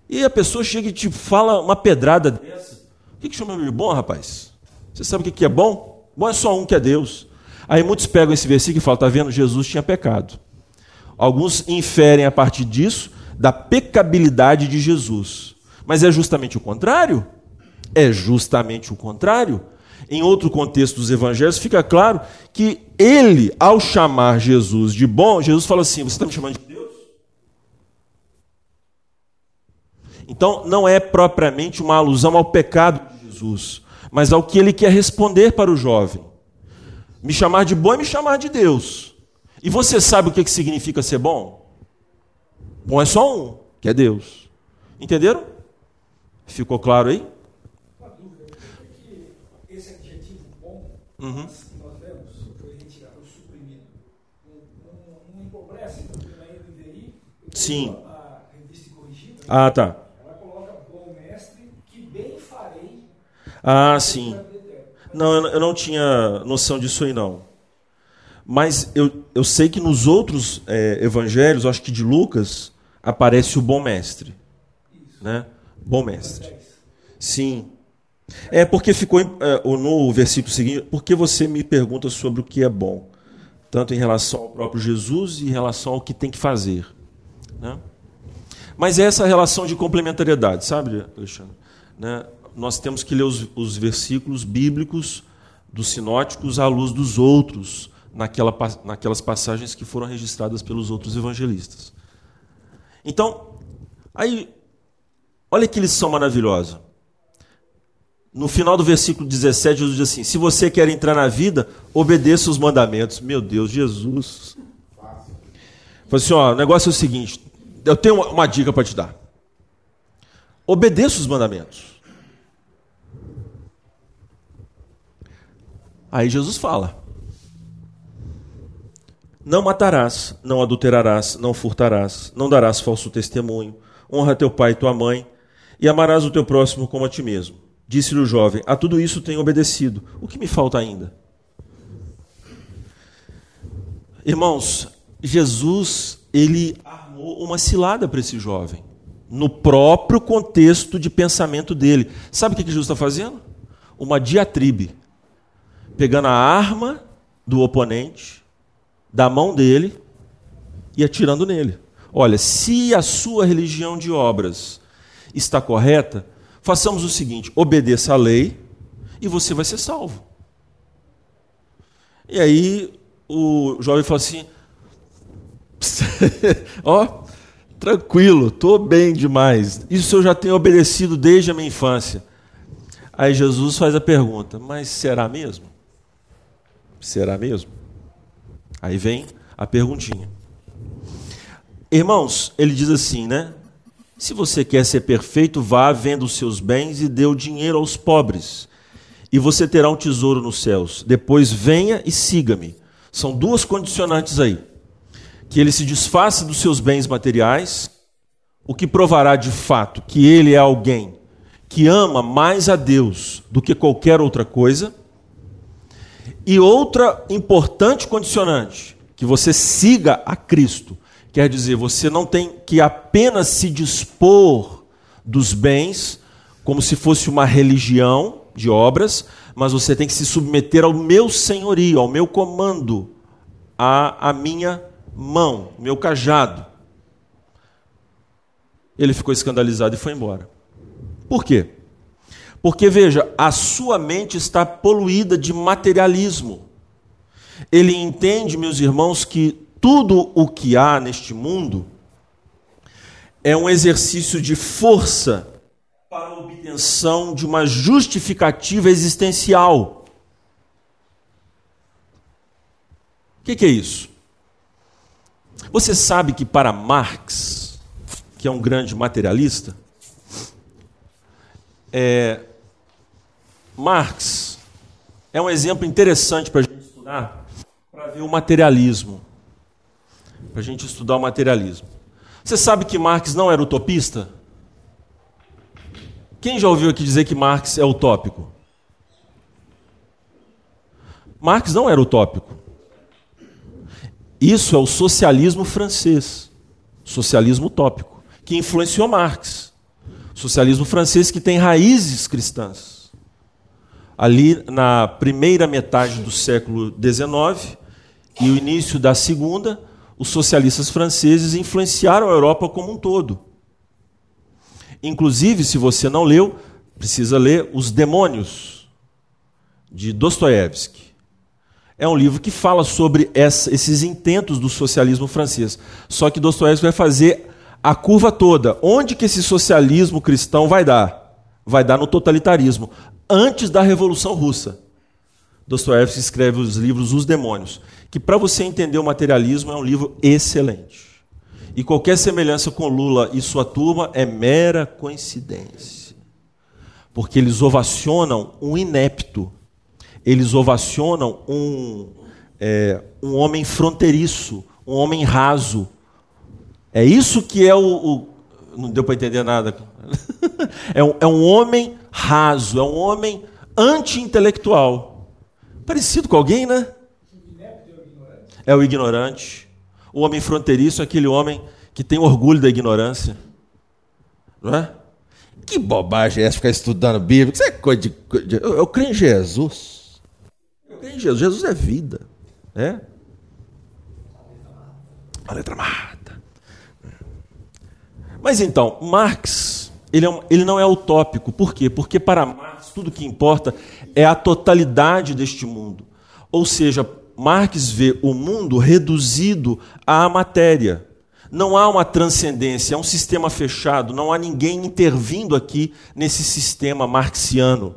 e a pessoa chega e te fala uma pedrada dessa. O que chama de bom, rapaz? Você sabe o que é bom? Bom é só um que é Deus. Aí muitos pegam esse versículo e falam: tá vendo? Jesus tinha pecado. Alguns inferem a partir disso da pecabilidade de Jesus. Mas é justamente o contrário. É justamente o contrário. Em outro contexto dos evangelhos, fica claro que ele, ao chamar Jesus de bom, Jesus fala assim, você está me chamando de Deus? Então, não é propriamente uma alusão ao pecado de Jesus, mas ao que ele quer responder para o jovem. Me chamar de bom é me chamar de Deus. E você sabe o que significa ser bom? Bom é só um, que é Deus. Entenderam? Ficou claro aí? Uma dúvida. Por que esse adjetivo bom, que nós vemos, foi retirado, suprimido? Não empobrece, porque na NVI, sim, a revista corrigida, ah, tá, ela coloca bom mestre, que bem farei. Ah, sim. Não, eu não tinha noção disso aí, não. Mas eu sei que nos outros evangelhos, acho que de Lucas, aparece o bom mestre. Isso. Né? Bom mestre. Sim. É porque ficou no versículo seguinte, porque você me pergunta sobre o que é bom, tanto em relação ao próprio Jesus e em relação ao que tem que fazer. Né? Mas é essa relação de complementariedade, sabe, Alexandre? Né? Nós temos que ler os versículos bíblicos dos sinóticos à luz dos outros, naquelas passagens que foram registradas pelos outros evangelistas. Então, aí, olha que lição maravilhosa. No final do versículo 17, Jesus diz assim, se você quer entrar na vida, obedeça os mandamentos. Meu Deus, Jesus. Fala assim, ó, o negócio é o seguinte, eu tenho uma dica para te dar. Obedeça os mandamentos. Aí Jesus fala, não matarás, não adulterarás, não furtarás, não darás falso testemunho, honra teu pai e tua mãe, e amarás o teu próximo como a ti mesmo. Disse-lhe o jovem, a tudo isso tenho obedecido, o que me falta ainda? Irmãos, Jesus, ele armou uma cilada para esse jovem, no próprio contexto de pensamento dele. Sabe o que Jesus está fazendo? Uma diatribe, pegando a arma do oponente, da mão dele e atirando nele. Olha, se a sua religião de obras está correta, façamos o seguinte, obedeça a lei e você vai ser salvo. E aí o jovem falou assim, ó, tranquilo, estou bem demais, isso eu já tenho obedecido desde a minha infância. Aí Jesus faz a pergunta, mas será mesmo? Será mesmo? Aí vem a perguntinha. Irmãos, ele diz assim, né? Se você quer ser perfeito, vá, venda os seus bens e dê o dinheiro aos pobres. E você terá um tesouro nos céus. Depois venha e siga-me. São duas condicionantes aí. Que ele se desfaça dos seus bens materiais, o que provará de fato que ele é alguém que ama mais a Deus do que qualquer outra coisa. E outra importante condicionante, que você siga a Cristo. Quer dizer, você não tem que apenas se dispor dos bens como se fosse uma religião de obras, mas você tem que se submeter ao meu senhorio, ao meu comando, à minha mão, ao meu cajado. Ele ficou escandalizado e foi embora. Por quê? Porque, veja, a sua mente está poluída de materialismo. Ele entende, meus irmãos, que tudo o que há neste mundo é um exercício de força para a obtenção de uma justificativa existencial. O que é isso? Você sabe que para Marx, que é um grande materialista, Marx é um exemplo interessante para a gente estudar, para ver o materialismo. Para a gente estudar o materialismo. Você sabe que Marx não era utopista? Quem já ouviu aqui dizer que Marx é utópico? Marx não era utópico. Isso é o socialismo francês, socialismo utópico, que influenciou Marx. Socialismo francês que tem raízes cristãs. Ali na primeira metade do século XIX e o início da segunda, os socialistas franceses influenciaram a Europa como um todo. Inclusive, se você não leu, precisa ler Os Demônios, de Dostoiévski. É um livro que fala sobre esses intentos do socialismo francês. Só que Dostoiévski vai fazer a curva toda. Onde que esse socialismo cristão vai dar? Vai dar no totalitarismo, antes da Revolução Russa. Dostoiévski escreve os livros Os Demônios, que para você entender o materialismo é um livro excelente. E qualquer semelhança com Lula e sua turma é mera coincidência. Porque eles ovacionam um inepto. Eles ovacionam um homem fronteiriço, um homem raso. É isso que é Não deu para entender nada. É um homem raso, é um homem anti-intelectual. Parecido com alguém, né? É o ignorante. O homem fronteiriço é aquele homem que tem orgulho da ignorância. Não é? Que bobagem é essa, ficar estudando Bíblia? Isso é coisa de... Eu creio em Jesus. Eu creio em Jesus. Jesus é vida. É? A letra amada. Mas então, Marx, ele não é utópico. Por quê? Porque para Marx tudo que importa é a totalidade deste mundo. Ou seja, Marx vê o mundo reduzido à matéria. Não há uma transcendência, é um sistema fechado, não há ninguém intervindo aqui nesse sistema marxiano.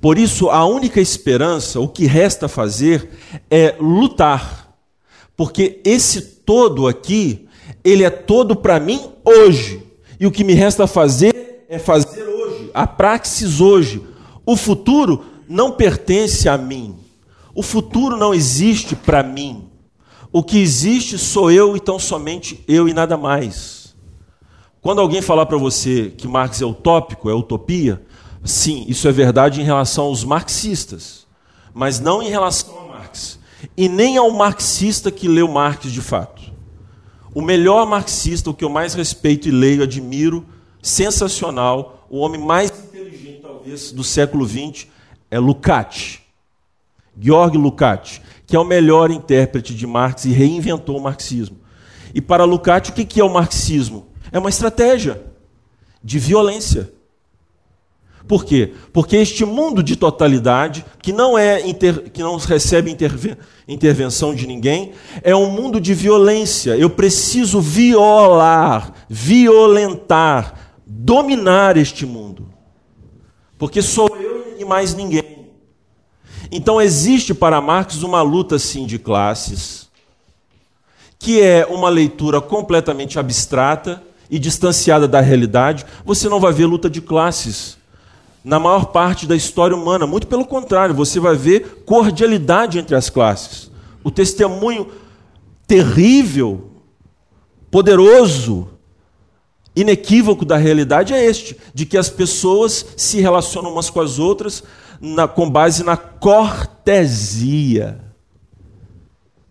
Por isso, a única esperança, o que resta fazer, é lutar. Porque esse todo aqui, ele é todo para mim hoje. E o que me resta fazer é fazer hoje, a praxis hoje. O futuro não pertence a mim. O futuro não existe para mim. O que existe sou eu, então somente eu e nada mais. Quando alguém falar para você que Marx é utópico, é utopia, sim, isso é verdade em relação aos marxistas, mas não em relação a Marx. E nem ao marxista que leu Marx de fato. O melhor marxista, o que eu mais respeito e leio, admiro, sensacional, o homem mais inteligente, talvez, do século XX, é Lukács. Georg Lukács, que é o melhor intérprete de Marx e reinventou o marxismo. E para Lukács, o que é o marxismo? É uma estratégia de violência. Por quê? Porque este mundo de totalidade, que não recebe intervenção de ninguém, é um mundo de violência. Eu preciso violar, violentar, dominar este mundo. Porque sou eu e mais ninguém. Então existe para Marx uma luta, sim, de classes, que é uma leitura completamente abstrata e distanciada da realidade. Você não vai ver luta de classes na maior parte da história humana. Muito pelo contrário, você vai ver cordialidade entre as classes. O testemunho terrível, poderoso, inequívoco da realidade é este, de que as pessoas se relacionam umas com as outras com base na cortesia.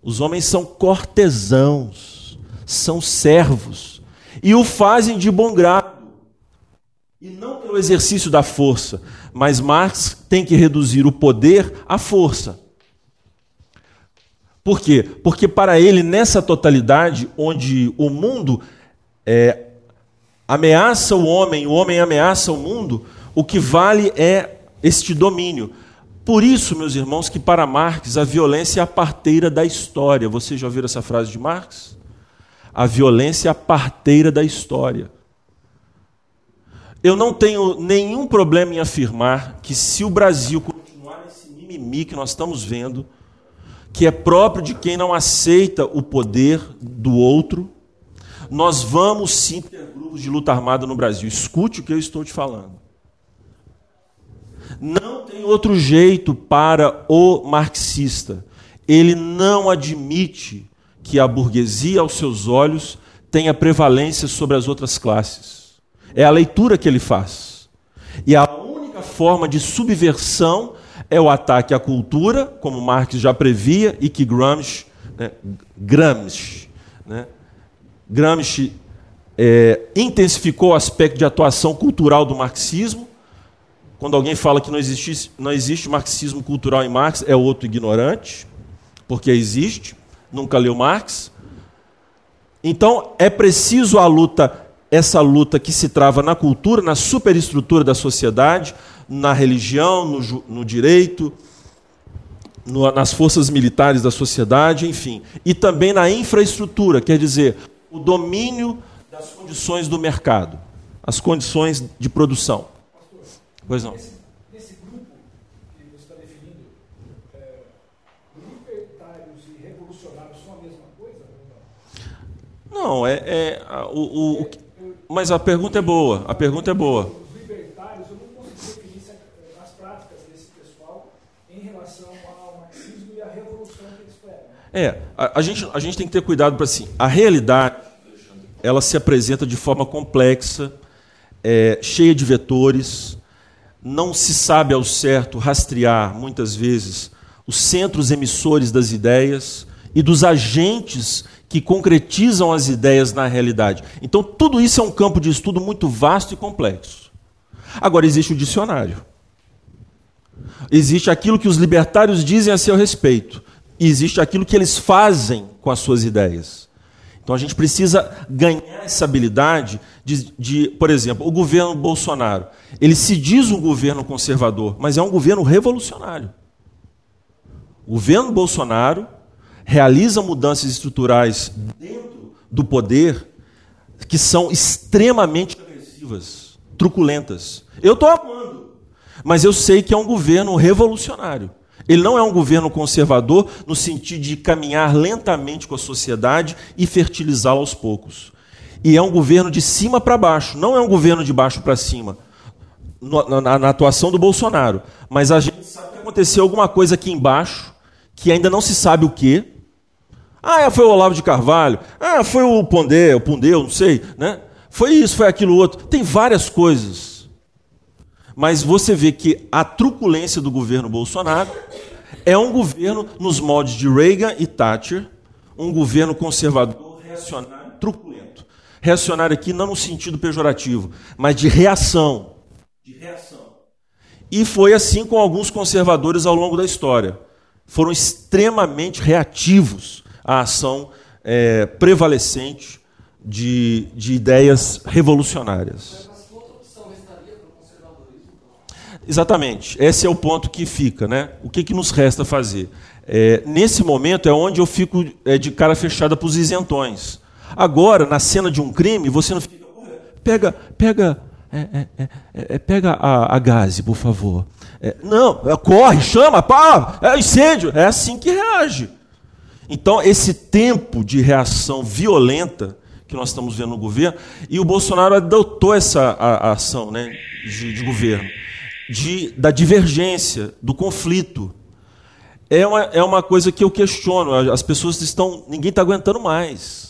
Os homens são cortesãos, são servos, e o fazem de bom grado, e não pelo exercício da força. Mas Marx tem que reduzir o poder à força. Por quê? Porque para ele, nessa totalidade, onde o mundo ameaça o homem ameaça o mundo, o que vale é este domínio. Por isso, meus irmãos, que para Marx a violência é a parteira da história. Vocês já ouviram essa frase de Marx? A violência é a parteira da história. Eu não tenho nenhum problema em afirmar que, se o Brasil continuar nesse mimimi que nós estamos vendo, que é próprio de quem não aceita o poder do outro, nós vamos sim ter grupos de luta armada no Brasil. Escute o que eu estou te falando. Não tem outro jeito para o marxista. Ele não admite que a burguesia, aos seus olhos, tenha prevalência sobre as outras classes. É a leitura que ele faz. E a única forma de subversão é o ataque à cultura, como Marx já previa, e que Gramsci intensificou o aspecto de atuação cultural do marxismo. Quando alguém fala que não existe marxismo cultural em Marx, é outro ignorante, porque existe, nunca leu Marx. Então, é preciso essa luta que se trava na cultura, na superestrutura da sociedade, na religião, no direito, nas forças militares da sociedade, enfim. E também na infraestrutura, quer dizer, o domínio das condições do mercado, as condições de produção. Pois não. Nesse grupo que você está definindo, libertários e revolucionários são a mesma coisa? Não, mas a pergunta é boa. A pergunta é boa. Os libertários, eu não consigo definir as práticas desse pessoal em relação ao marxismo e à revolução que eles pregam. A gente tem que ter cuidado para assim. A realidade, ela se apresenta de forma complexa, cheia de vetores. Não se sabe ao certo rastrear, muitas vezes, os centros emissores das ideias e dos agentes que concretizam as ideias na realidade. Então, tudo isso é um campo de estudo muito vasto e complexo. Agora, existe o dicionário. Existe aquilo que os libertários dizem a seu respeito. E existe aquilo que eles fazem com as suas ideias. Então, a gente precisa ganhar essa habilidade por exemplo, o governo Bolsonaro. Ele se diz um governo conservador, mas é um governo revolucionário. O governo Bolsonaro realiza mudanças estruturais dentro do poder que são extremamente agressivas, truculentas. Eu estou amando, mas eu sei que é um governo revolucionário. Ele não é um governo conservador no sentido de caminhar lentamente com a sociedade e fertilizá-la aos poucos. E é um governo de cima para baixo, não é um governo de baixo para cima, na atuação do Bolsonaro. Mas a gente sabe que aconteceu alguma coisa aqui embaixo, que ainda não se sabe o quê. Foi o Olavo de Carvalho, foi o Pondeu, não sei, né? Foi isso, foi aquilo outro. Tem várias coisas. Mas você vê que a truculência do governo Bolsonaro é um governo nos moldes de Reagan e Thatcher, um governo conservador, reacionário, truculento. Reacionário aqui não no sentido pejorativo, mas de reação. De reação. E foi assim com alguns conservadores ao longo da história. Foram extremamente reativos à ação prevalecente de ideias revolucionárias. Exatamente. Esse é o ponto que fica, né? O que nos resta fazer? Nesse momento é onde eu fico de cara fechada para os isentões. Agora, na cena de um crime, você não fica... Pega a gaze, por favor. Não, corre, chama, pá, incêndio. É assim que reage. Então, esse tempo de reação violenta que nós estamos vendo no governo, e o Bolsonaro adotou essa ação, né, de governo, da divergência, do conflito. É uma coisa que eu questiono. As pessoas estão... Ninguém está aguentando mais.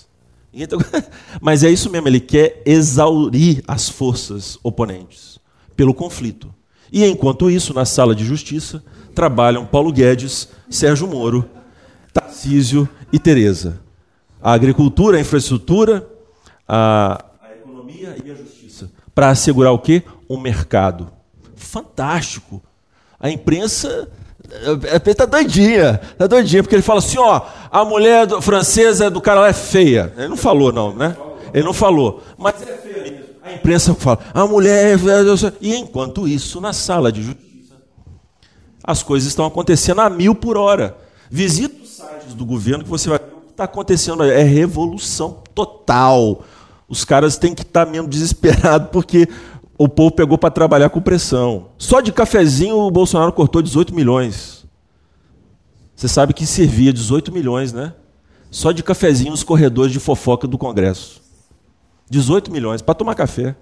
Mas é isso mesmo, ele quer exaurir as forças oponentes pelo conflito. E, enquanto isso, na sala de justiça, trabalham Paulo Guedes, Sérgio Moro, Tarcísio e Tereza. A agricultura, a infraestrutura, a economia e a justiça. Para assegurar o quê? Um mercado. Fantástico. A imprensa... Está doidinha, porque ele fala assim, ó, a mulher francesa do cara lá é feia. Ele não falou, não, né? Ele não falou. Mas é feia mesmo. A imprensa fala, a mulher é feia. E, enquanto isso, na sala de justiça, as coisas estão acontecendo a 1.000 por hora. Visita os sites do governo que você vai ver o que está acontecendo. É revolução total. Os caras têm que estar mesmo desesperados, porque... O povo pegou para trabalhar com pressão. Só de cafezinho o Bolsonaro cortou 18 milhões. Você sabe que servia 18 milhões, né? Só de cafezinho nos corredores de fofoca do Congresso. 18 milhões para tomar café.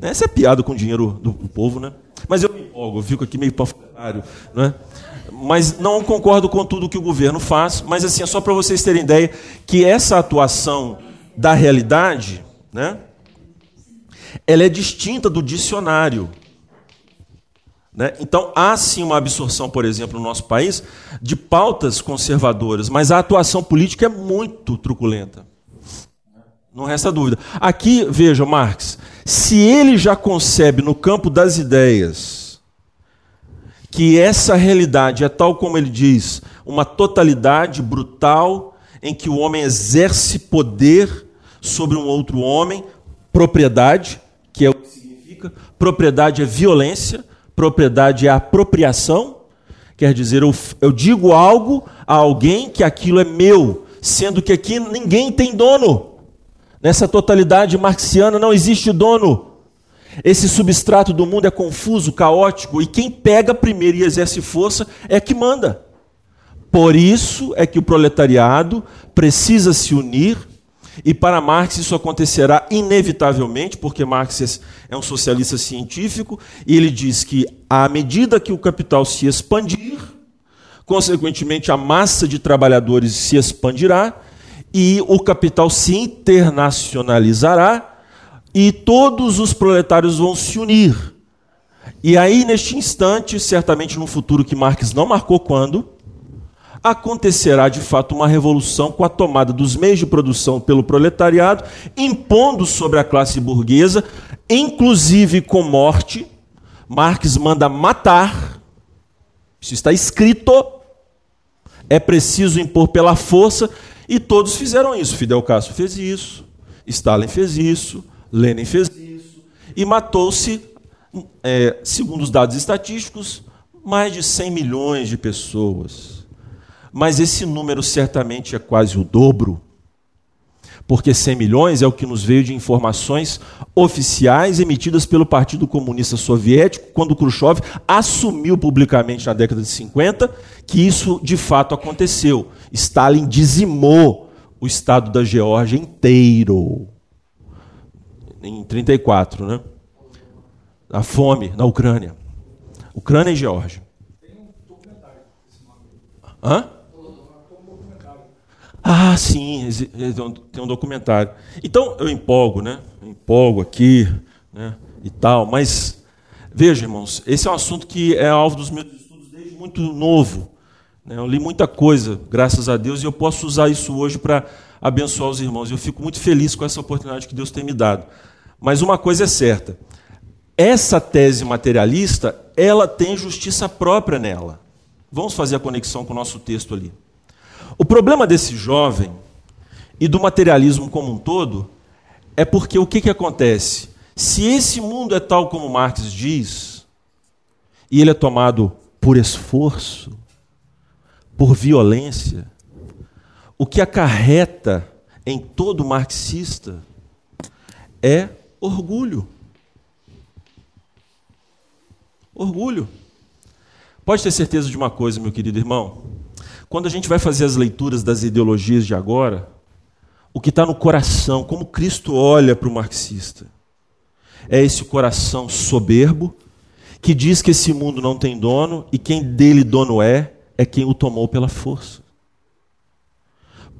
Essa é piada com o dinheiro do povo, né? Mas eu me empolgo, eu fico aqui meio panfletário, né? Mas não concordo com tudo que o governo faz, mas assim, é só para vocês terem ideia que essa atuação da realidade, né? Ela é distinta do dicionário, né? Então, há sim uma absorção, por exemplo, no nosso país, de pautas conservadoras, mas a atuação política é muito truculenta. Não resta dúvida. Aqui, veja, Marx, se ele já concebe no campo das ideias que essa realidade é, tal como ele diz, uma totalidade brutal em que o homem exerce poder sobre um outro homem, propriedade, que é o que significa, propriedade é violência, propriedade é apropriação, quer dizer, eu digo algo a alguém que aquilo é meu, sendo que aqui ninguém tem dono. Nessa totalidade marxiana não existe dono. Esse substrato do mundo é confuso, caótico, e quem pega primeiro e exerce força é que manda. Por isso é que o proletariado precisa se unir. E para Marx isso acontecerá inevitavelmente, porque Marx é um socialista científico, e ele diz que, à medida que o capital se expandir, consequentemente a massa de trabalhadores se expandirá, e o capital se internacionalizará, e todos os proletários vão se unir. E aí, neste instante, certamente num futuro que Marx não marcou quando, acontecerá, de fato, uma revolução com a tomada dos meios de produção pelo proletariado, impondo sobre a classe burguesa, inclusive com morte. Marx manda matar. Isso está escrito. É preciso impor pela força. E todos fizeram isso. Fidel Castro fez isso. Stalin fez isso. Lenin fez isso. E matou-se, segundo os dados estatísticos, mais de 100 milhões de pessoas. Mas esse número certamente é quase o dobro, porque 100 milhões é o que nos veio de informações oficiais emitidas pelo Partido Comunista Soviético, quando Khrushchev assumiu publicamente na década de 50 que isso de fato aconteceu. Stalin dizimou o estado da Geórgia inteiro, em 1934, né? A fome na Ucrânia. Ucrânia e Geórgia. Hã? Ah, sim, tem um documentário. Então, eu empolgo, né? Eu empolgo aqui, né? E tal. Mas, veja, irmãos, esse é um assunto que é alvo dos meus estudos desde muito novo. Eu li muita coisa, graças a Deus, e eu posso usar isso hoje para abençoar os irmãos. Eu fico muito feliz com essa oportunidade que Deus tem me dado. Mas uma coisa é certa. Essa tese materialista, ela tem justiça própria nela. Vamos fazer a conexão com o nosso texto ali. O problema desse jovem e do materialismo como um todo é porque o que acontece? Se esse mundo é tal como Marx diz, e ele é tomado por esforço, por violência, o que acarreta em todo marxista é orgulho. Orgulho. Pode ter certeza de uma coisa, meu querido irmão. Quando a gente vai fazer as leituras das ideologias de agora, o que está no coração, como Cristo olha para o marxista, é esse coração soberbo que diz que esse mundo não tem dono e quem dele dono é quem o tomou pela força.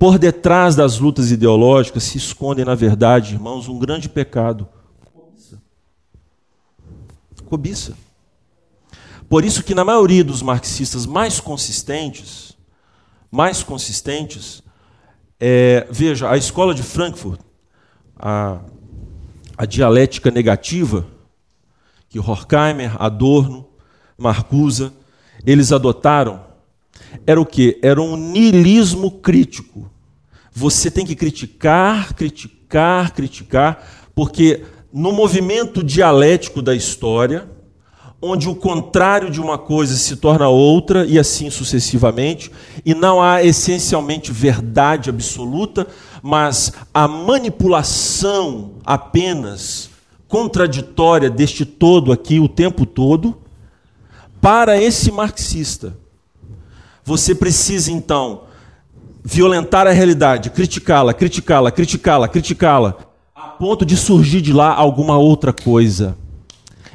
Por detrás das lutas ideológicas se esconde, na verdade, irmãos, um grande pecado. Cobiça. Cobiça. Por isso que na maioria dos marxistas mais consistentes, veja, a escola de Frankfurt, a dialética negativa, que Horkheimer, Adorno, Marcuse, eles adotaram, era o quê? Era um niilismo crítico. Você tem que criticar, criticar, criticar, porque no movimento dialético da história, onde o contrário de uma coisa se torna outra, e assim sucessivamente, e não há essencialmente verdade absoluta, mas a manipulação apenas contraditória deste todo aqui o tempo todo, para esse marxista, você precisa, então, violentar a realidade, criticá-la, criticá-la, criticá-la, criticá-la, a ponto de surgir de lá alguma outra coisa.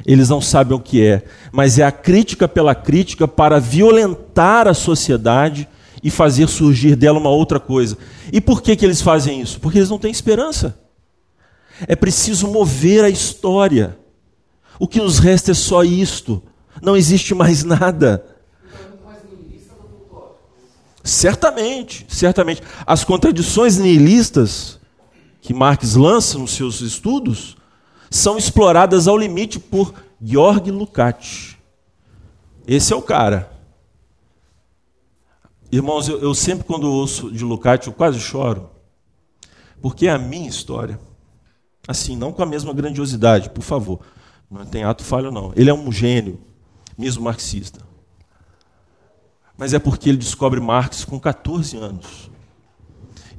Eles não sabem o que é, mas é a crítica pela crítica para violentar a sociedade e fazer surgir dela uma outra coisa. E por que eles fazem isso? Porque eles não têm esperança. É preciso mover a história. O que nos resta é só isto. Não existe mais nada. Certamente, certamente. As contradições nihilistas que Marx lança nos seus estudos são exploradas ao limite por Georg Lukács. Esse é o cara. Irmãos, eu sempre, quando ouço de Lukács, eu quase choro, porque é a minha história. Assim, não com a mesma grandiosidade, por favor. Não tem ato falho, não. Ele é um gênio, mesmo marxista. Mas é porque ele descobre Marx com 14 anos.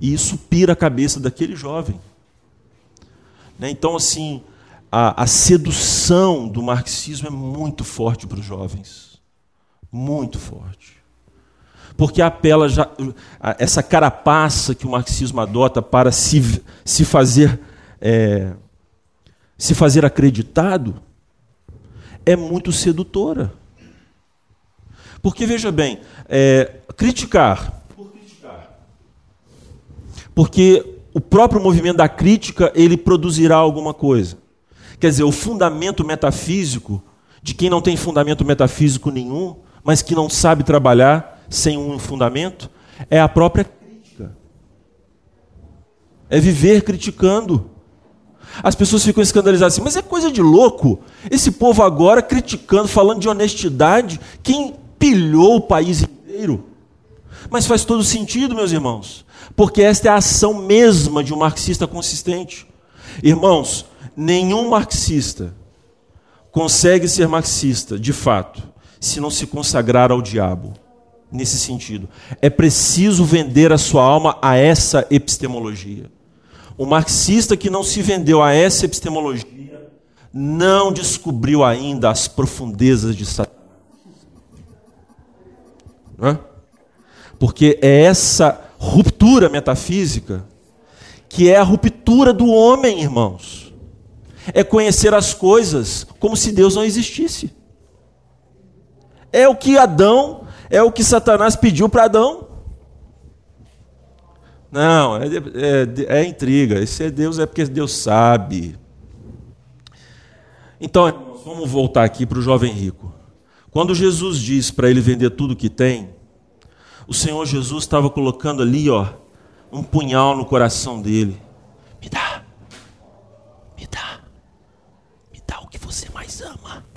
E isso pira a cabeça daquele jovem. Então, assim, a sedução do marxismo é muito forte para os jovens. Muito forte. Porque apela já, essa carapaça que o marxismo adota para se fazer acreditado é muito sedutora. Porque, veja bem, criticar. Por criticar. Porque o próprio movimento da crítica, ele produzirá alguma coisa. Quer dizer, o fundamento metafísico de quem não tem fundamento metafísico nenhum, mas que não sabe trabalhar sem um fundamento, é a própria crítica. É viver criticando. As pessoas ficam escandalizadas assim, mas é coisa de louco. Esse povo agora criticando, falando de honestidade, que empilhou o país inteiro. Mas faz todo sentido, meus irmãos. Porque esta é a ação mesma de um marxista consistente. Irmãos, nenhum marxista consegue ser marxista, de fato, se não se consagrar ao diabo. Nesse sentido, é preciso vender a sua alma a essa epistemologia. O marxista que não se vendeu a essa epistemologia não descobriu ainda as profundezas de Satanás. Não é? Porque é essa ruptura metafísica, que é a ruptura do homem, irmãos. É conhecer as coisas como se Deus não existisse. É o que Satanás pediu para Adão. Não, é intriga. Esse é Deus, é porque Deus sabe. Então, irmãos, vamos voltar aqui para o jovem rico. Quando Jesus diz para ele vender tudo o que tem, o Senhor Jesus estava colocando ali, um punhal no coração dele. Me dá, me dá, me dá o que você mais ama.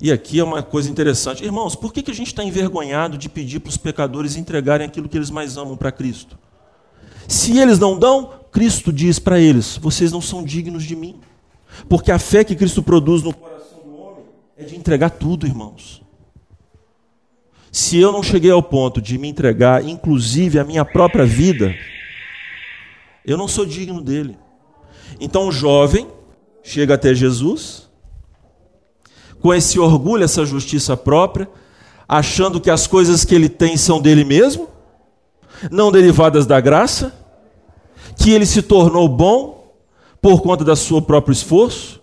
E aqui é uma coisa interessante. Irmãos, por que a gente está envergonhado de pedir para os pecadores entregarem aquilo que eles mais amam para Cristo? Se eles não dão, Cristo diz para eles, vocês não são dignos de mim. Porque a fé que Cristo produz no coração do homem é de entregar tudo, irmãos. Se eu não cheguei ao ponto de me entregar, inclusive a minha própria vida, eu não sou digno dele. Então o jovem chega até Jesus, com esse orgulho, essa justiça própria, achando que as coisas que ele tem são dele mesmo, não derivadas da graça, que ele se tornou bom por conta do seu próprio esforço.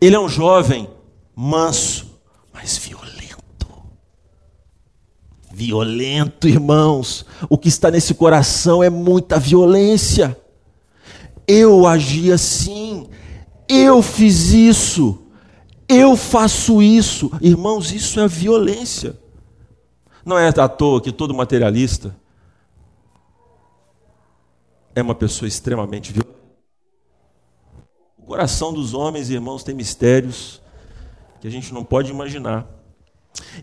Ele é um jovem manso, mas violento. Violento, irmãos. O que está nesse coração é muita violência. Eu agi assim, eu fiz isso, eu faço isso. Irmãos, isso é violência. Não é à toa que todo materialista é uma pessoa extremamente violenta. O coração dos homens, irmãos, tem mistérios que a gente não pode imaginar.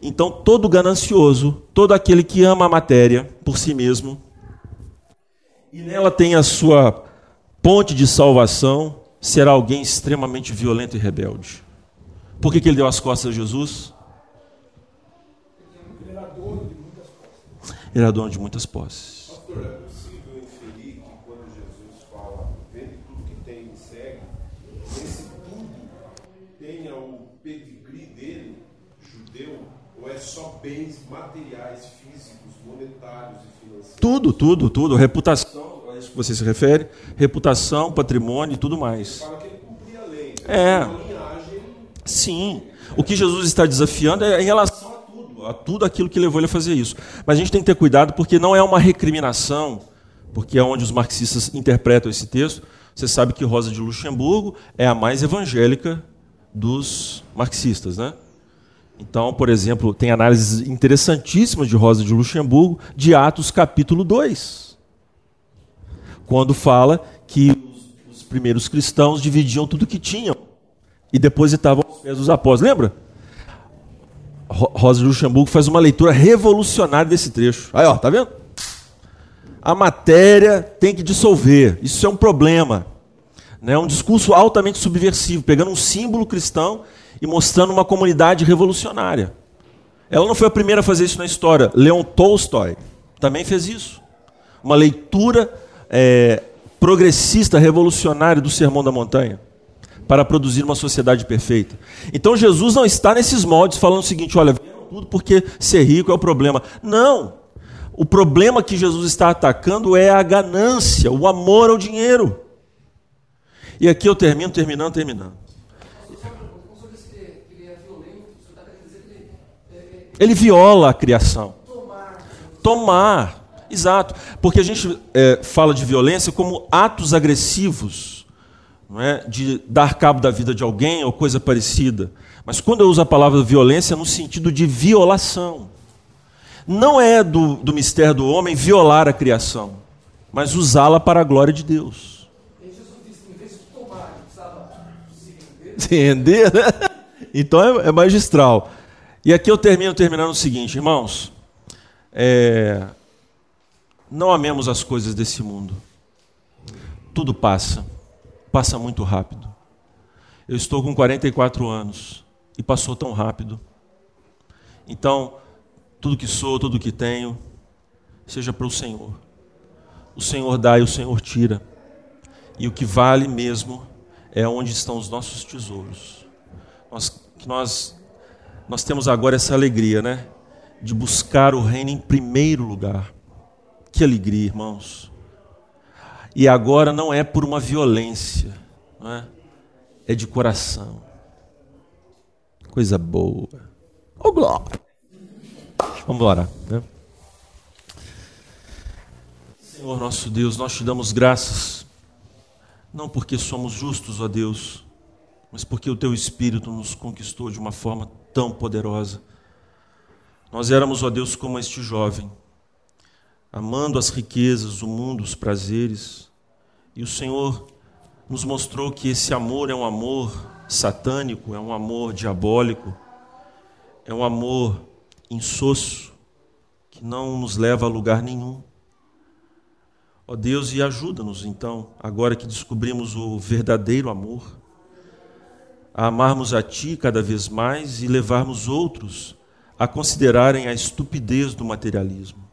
Então, todo ganancioso, todo aquele que ama a matéria por si mesmo, e nela tem a sua ponte de salvação, será alguém extremamente violento e rebelde. Por que ele deu as costas a Jesus? Ele era dono de muitas posses. Ele era dono de muitas posses. Pastor, é possível inferir que quando Jesus fala, vende tudo que tem e me segue, esse tudo tenha o pedigree dele? Judeu, ou é só bens materiais, físicos, monetários e financeiros? Tudo. Reputação, é isso que você se refere? Reputação, patrimônio e tudo mais. Fala que ele cumpria a lei. É. A linhagem... Sim. O que Jesus está desafiando é em relação a tudo aquilo que levou ele a fazer isso. Mas a gente tem que ter cuidado, porque não é uma recriminação, porque é onde os marxistas interpretam esse texto. Você sabe que Rosa de Luxemburgo é a mais evangélica dos marxistas, né? Então, por exemplo, tem análises interessantíssimas de Rosa de Luxemburgo, de Atos capítulo 2, quando fala que os primeiros cristãos dividiam tudo que tinham e depositavam aos pés dos apóstolos. Lembra? Rosa de Luxemburgo faz uma leitura revolucionária desse trecho. Aí, ó, tá vendo? A matéria tem que dissolver. Isso é um problema, né? Um discurso altamente subversivo, pegando um símbolo cristão e mostrando uma comunidade revolucionária. Ela não foi a primeira a fazer isso na história. Leon Tolstói também fez isso. Uma leitura progressista, revolucionária do Sermão da Montanha, para produzir uma sociedade perfeita. Então Jesus não está nesses moldes falando o seguinte, olha, tudo porque ser rico é o problema. Não. O problema que Jesus está atacando é a ganância, o amor ao dinheiro. E aqui eu terminando. Ele viola a criação. Tomar. Exato. Porque a gente fala de violência como atos agressivos, não é? De dar cabo da vida de alguém ou coisa parecida. Mas quando eu uso a palavra violência, é no sentido de violação. Não é do mistério do homem violar a criação, mas usá-la para a glória de Deus. E Jesus disse que em vez de tomar, precisava se render. Se render? Então é magistral. E aqui eu terminando o seguinte, irmãos, não amemos as coisas desse mundo. Tudo passa muito rápido. Eu estou com 44 anos e passou tão rápido. Então, tudo que sou, tudo que tenho, seja para o Senhor. O Senhor dá e o Senhor tira. E o que vale mesmo é onde estão os nossos tesouros. Nós temos agora essa alegria, né? De buscar o reino em primeiro lugar. Que alegria, irmãos. E agora não é por uma violência, não é? É de coração. Coisa boa. Ô, glória! Vamos orar, né? Senhor nosso Deus, nós te damos graças, não porque somos justos, ó Deus, mas porque o teu Espírito nos conquistou de uma forma tão poderosa. Nós éramos, ó Deus, como este jovem, amando as riquezas, o mundo, os prazeres, e o Senhor nos mostrou que esse amor é um amor satânico, é um amor diabólico, é um amor insosso, que não nos leva a lugar nenhum. Ó Deus, e ajuda-nos então, agora que descobrimos o verdadeiro amor, a amarmos a Ti cada vez mais e levarmos outros a considerarem a estupidez do materialismo,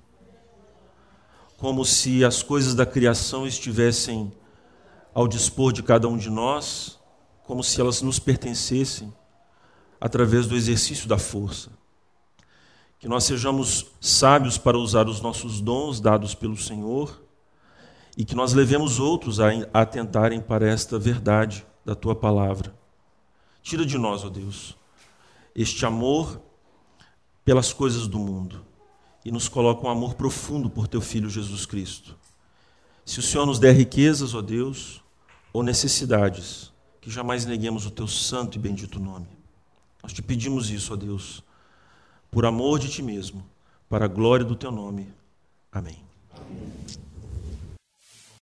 como se as coisas da criação estivessem ao dispor de cada um de nós, como se elas nos pertencessem através do exercício da força. Que nós sejamos sábios para usar os nossos dons dados pelo Senhor e que nós levemos outros a atentarem para esta verdade da Tua palavra. Tira de nós, ó Deus, este amor pelas coisas do mundo e nos coloca um amor profundo por Teu Filho Jesus Cristo. Se o Senhor nos der riquezas, ó Deus, ou necessidades, que jamais neguemos o Teu santo e bendito nome. Nós Te pedimos isso, ó Deus, por amor de Ti mesmo, para a glória do Teu nome. Amém.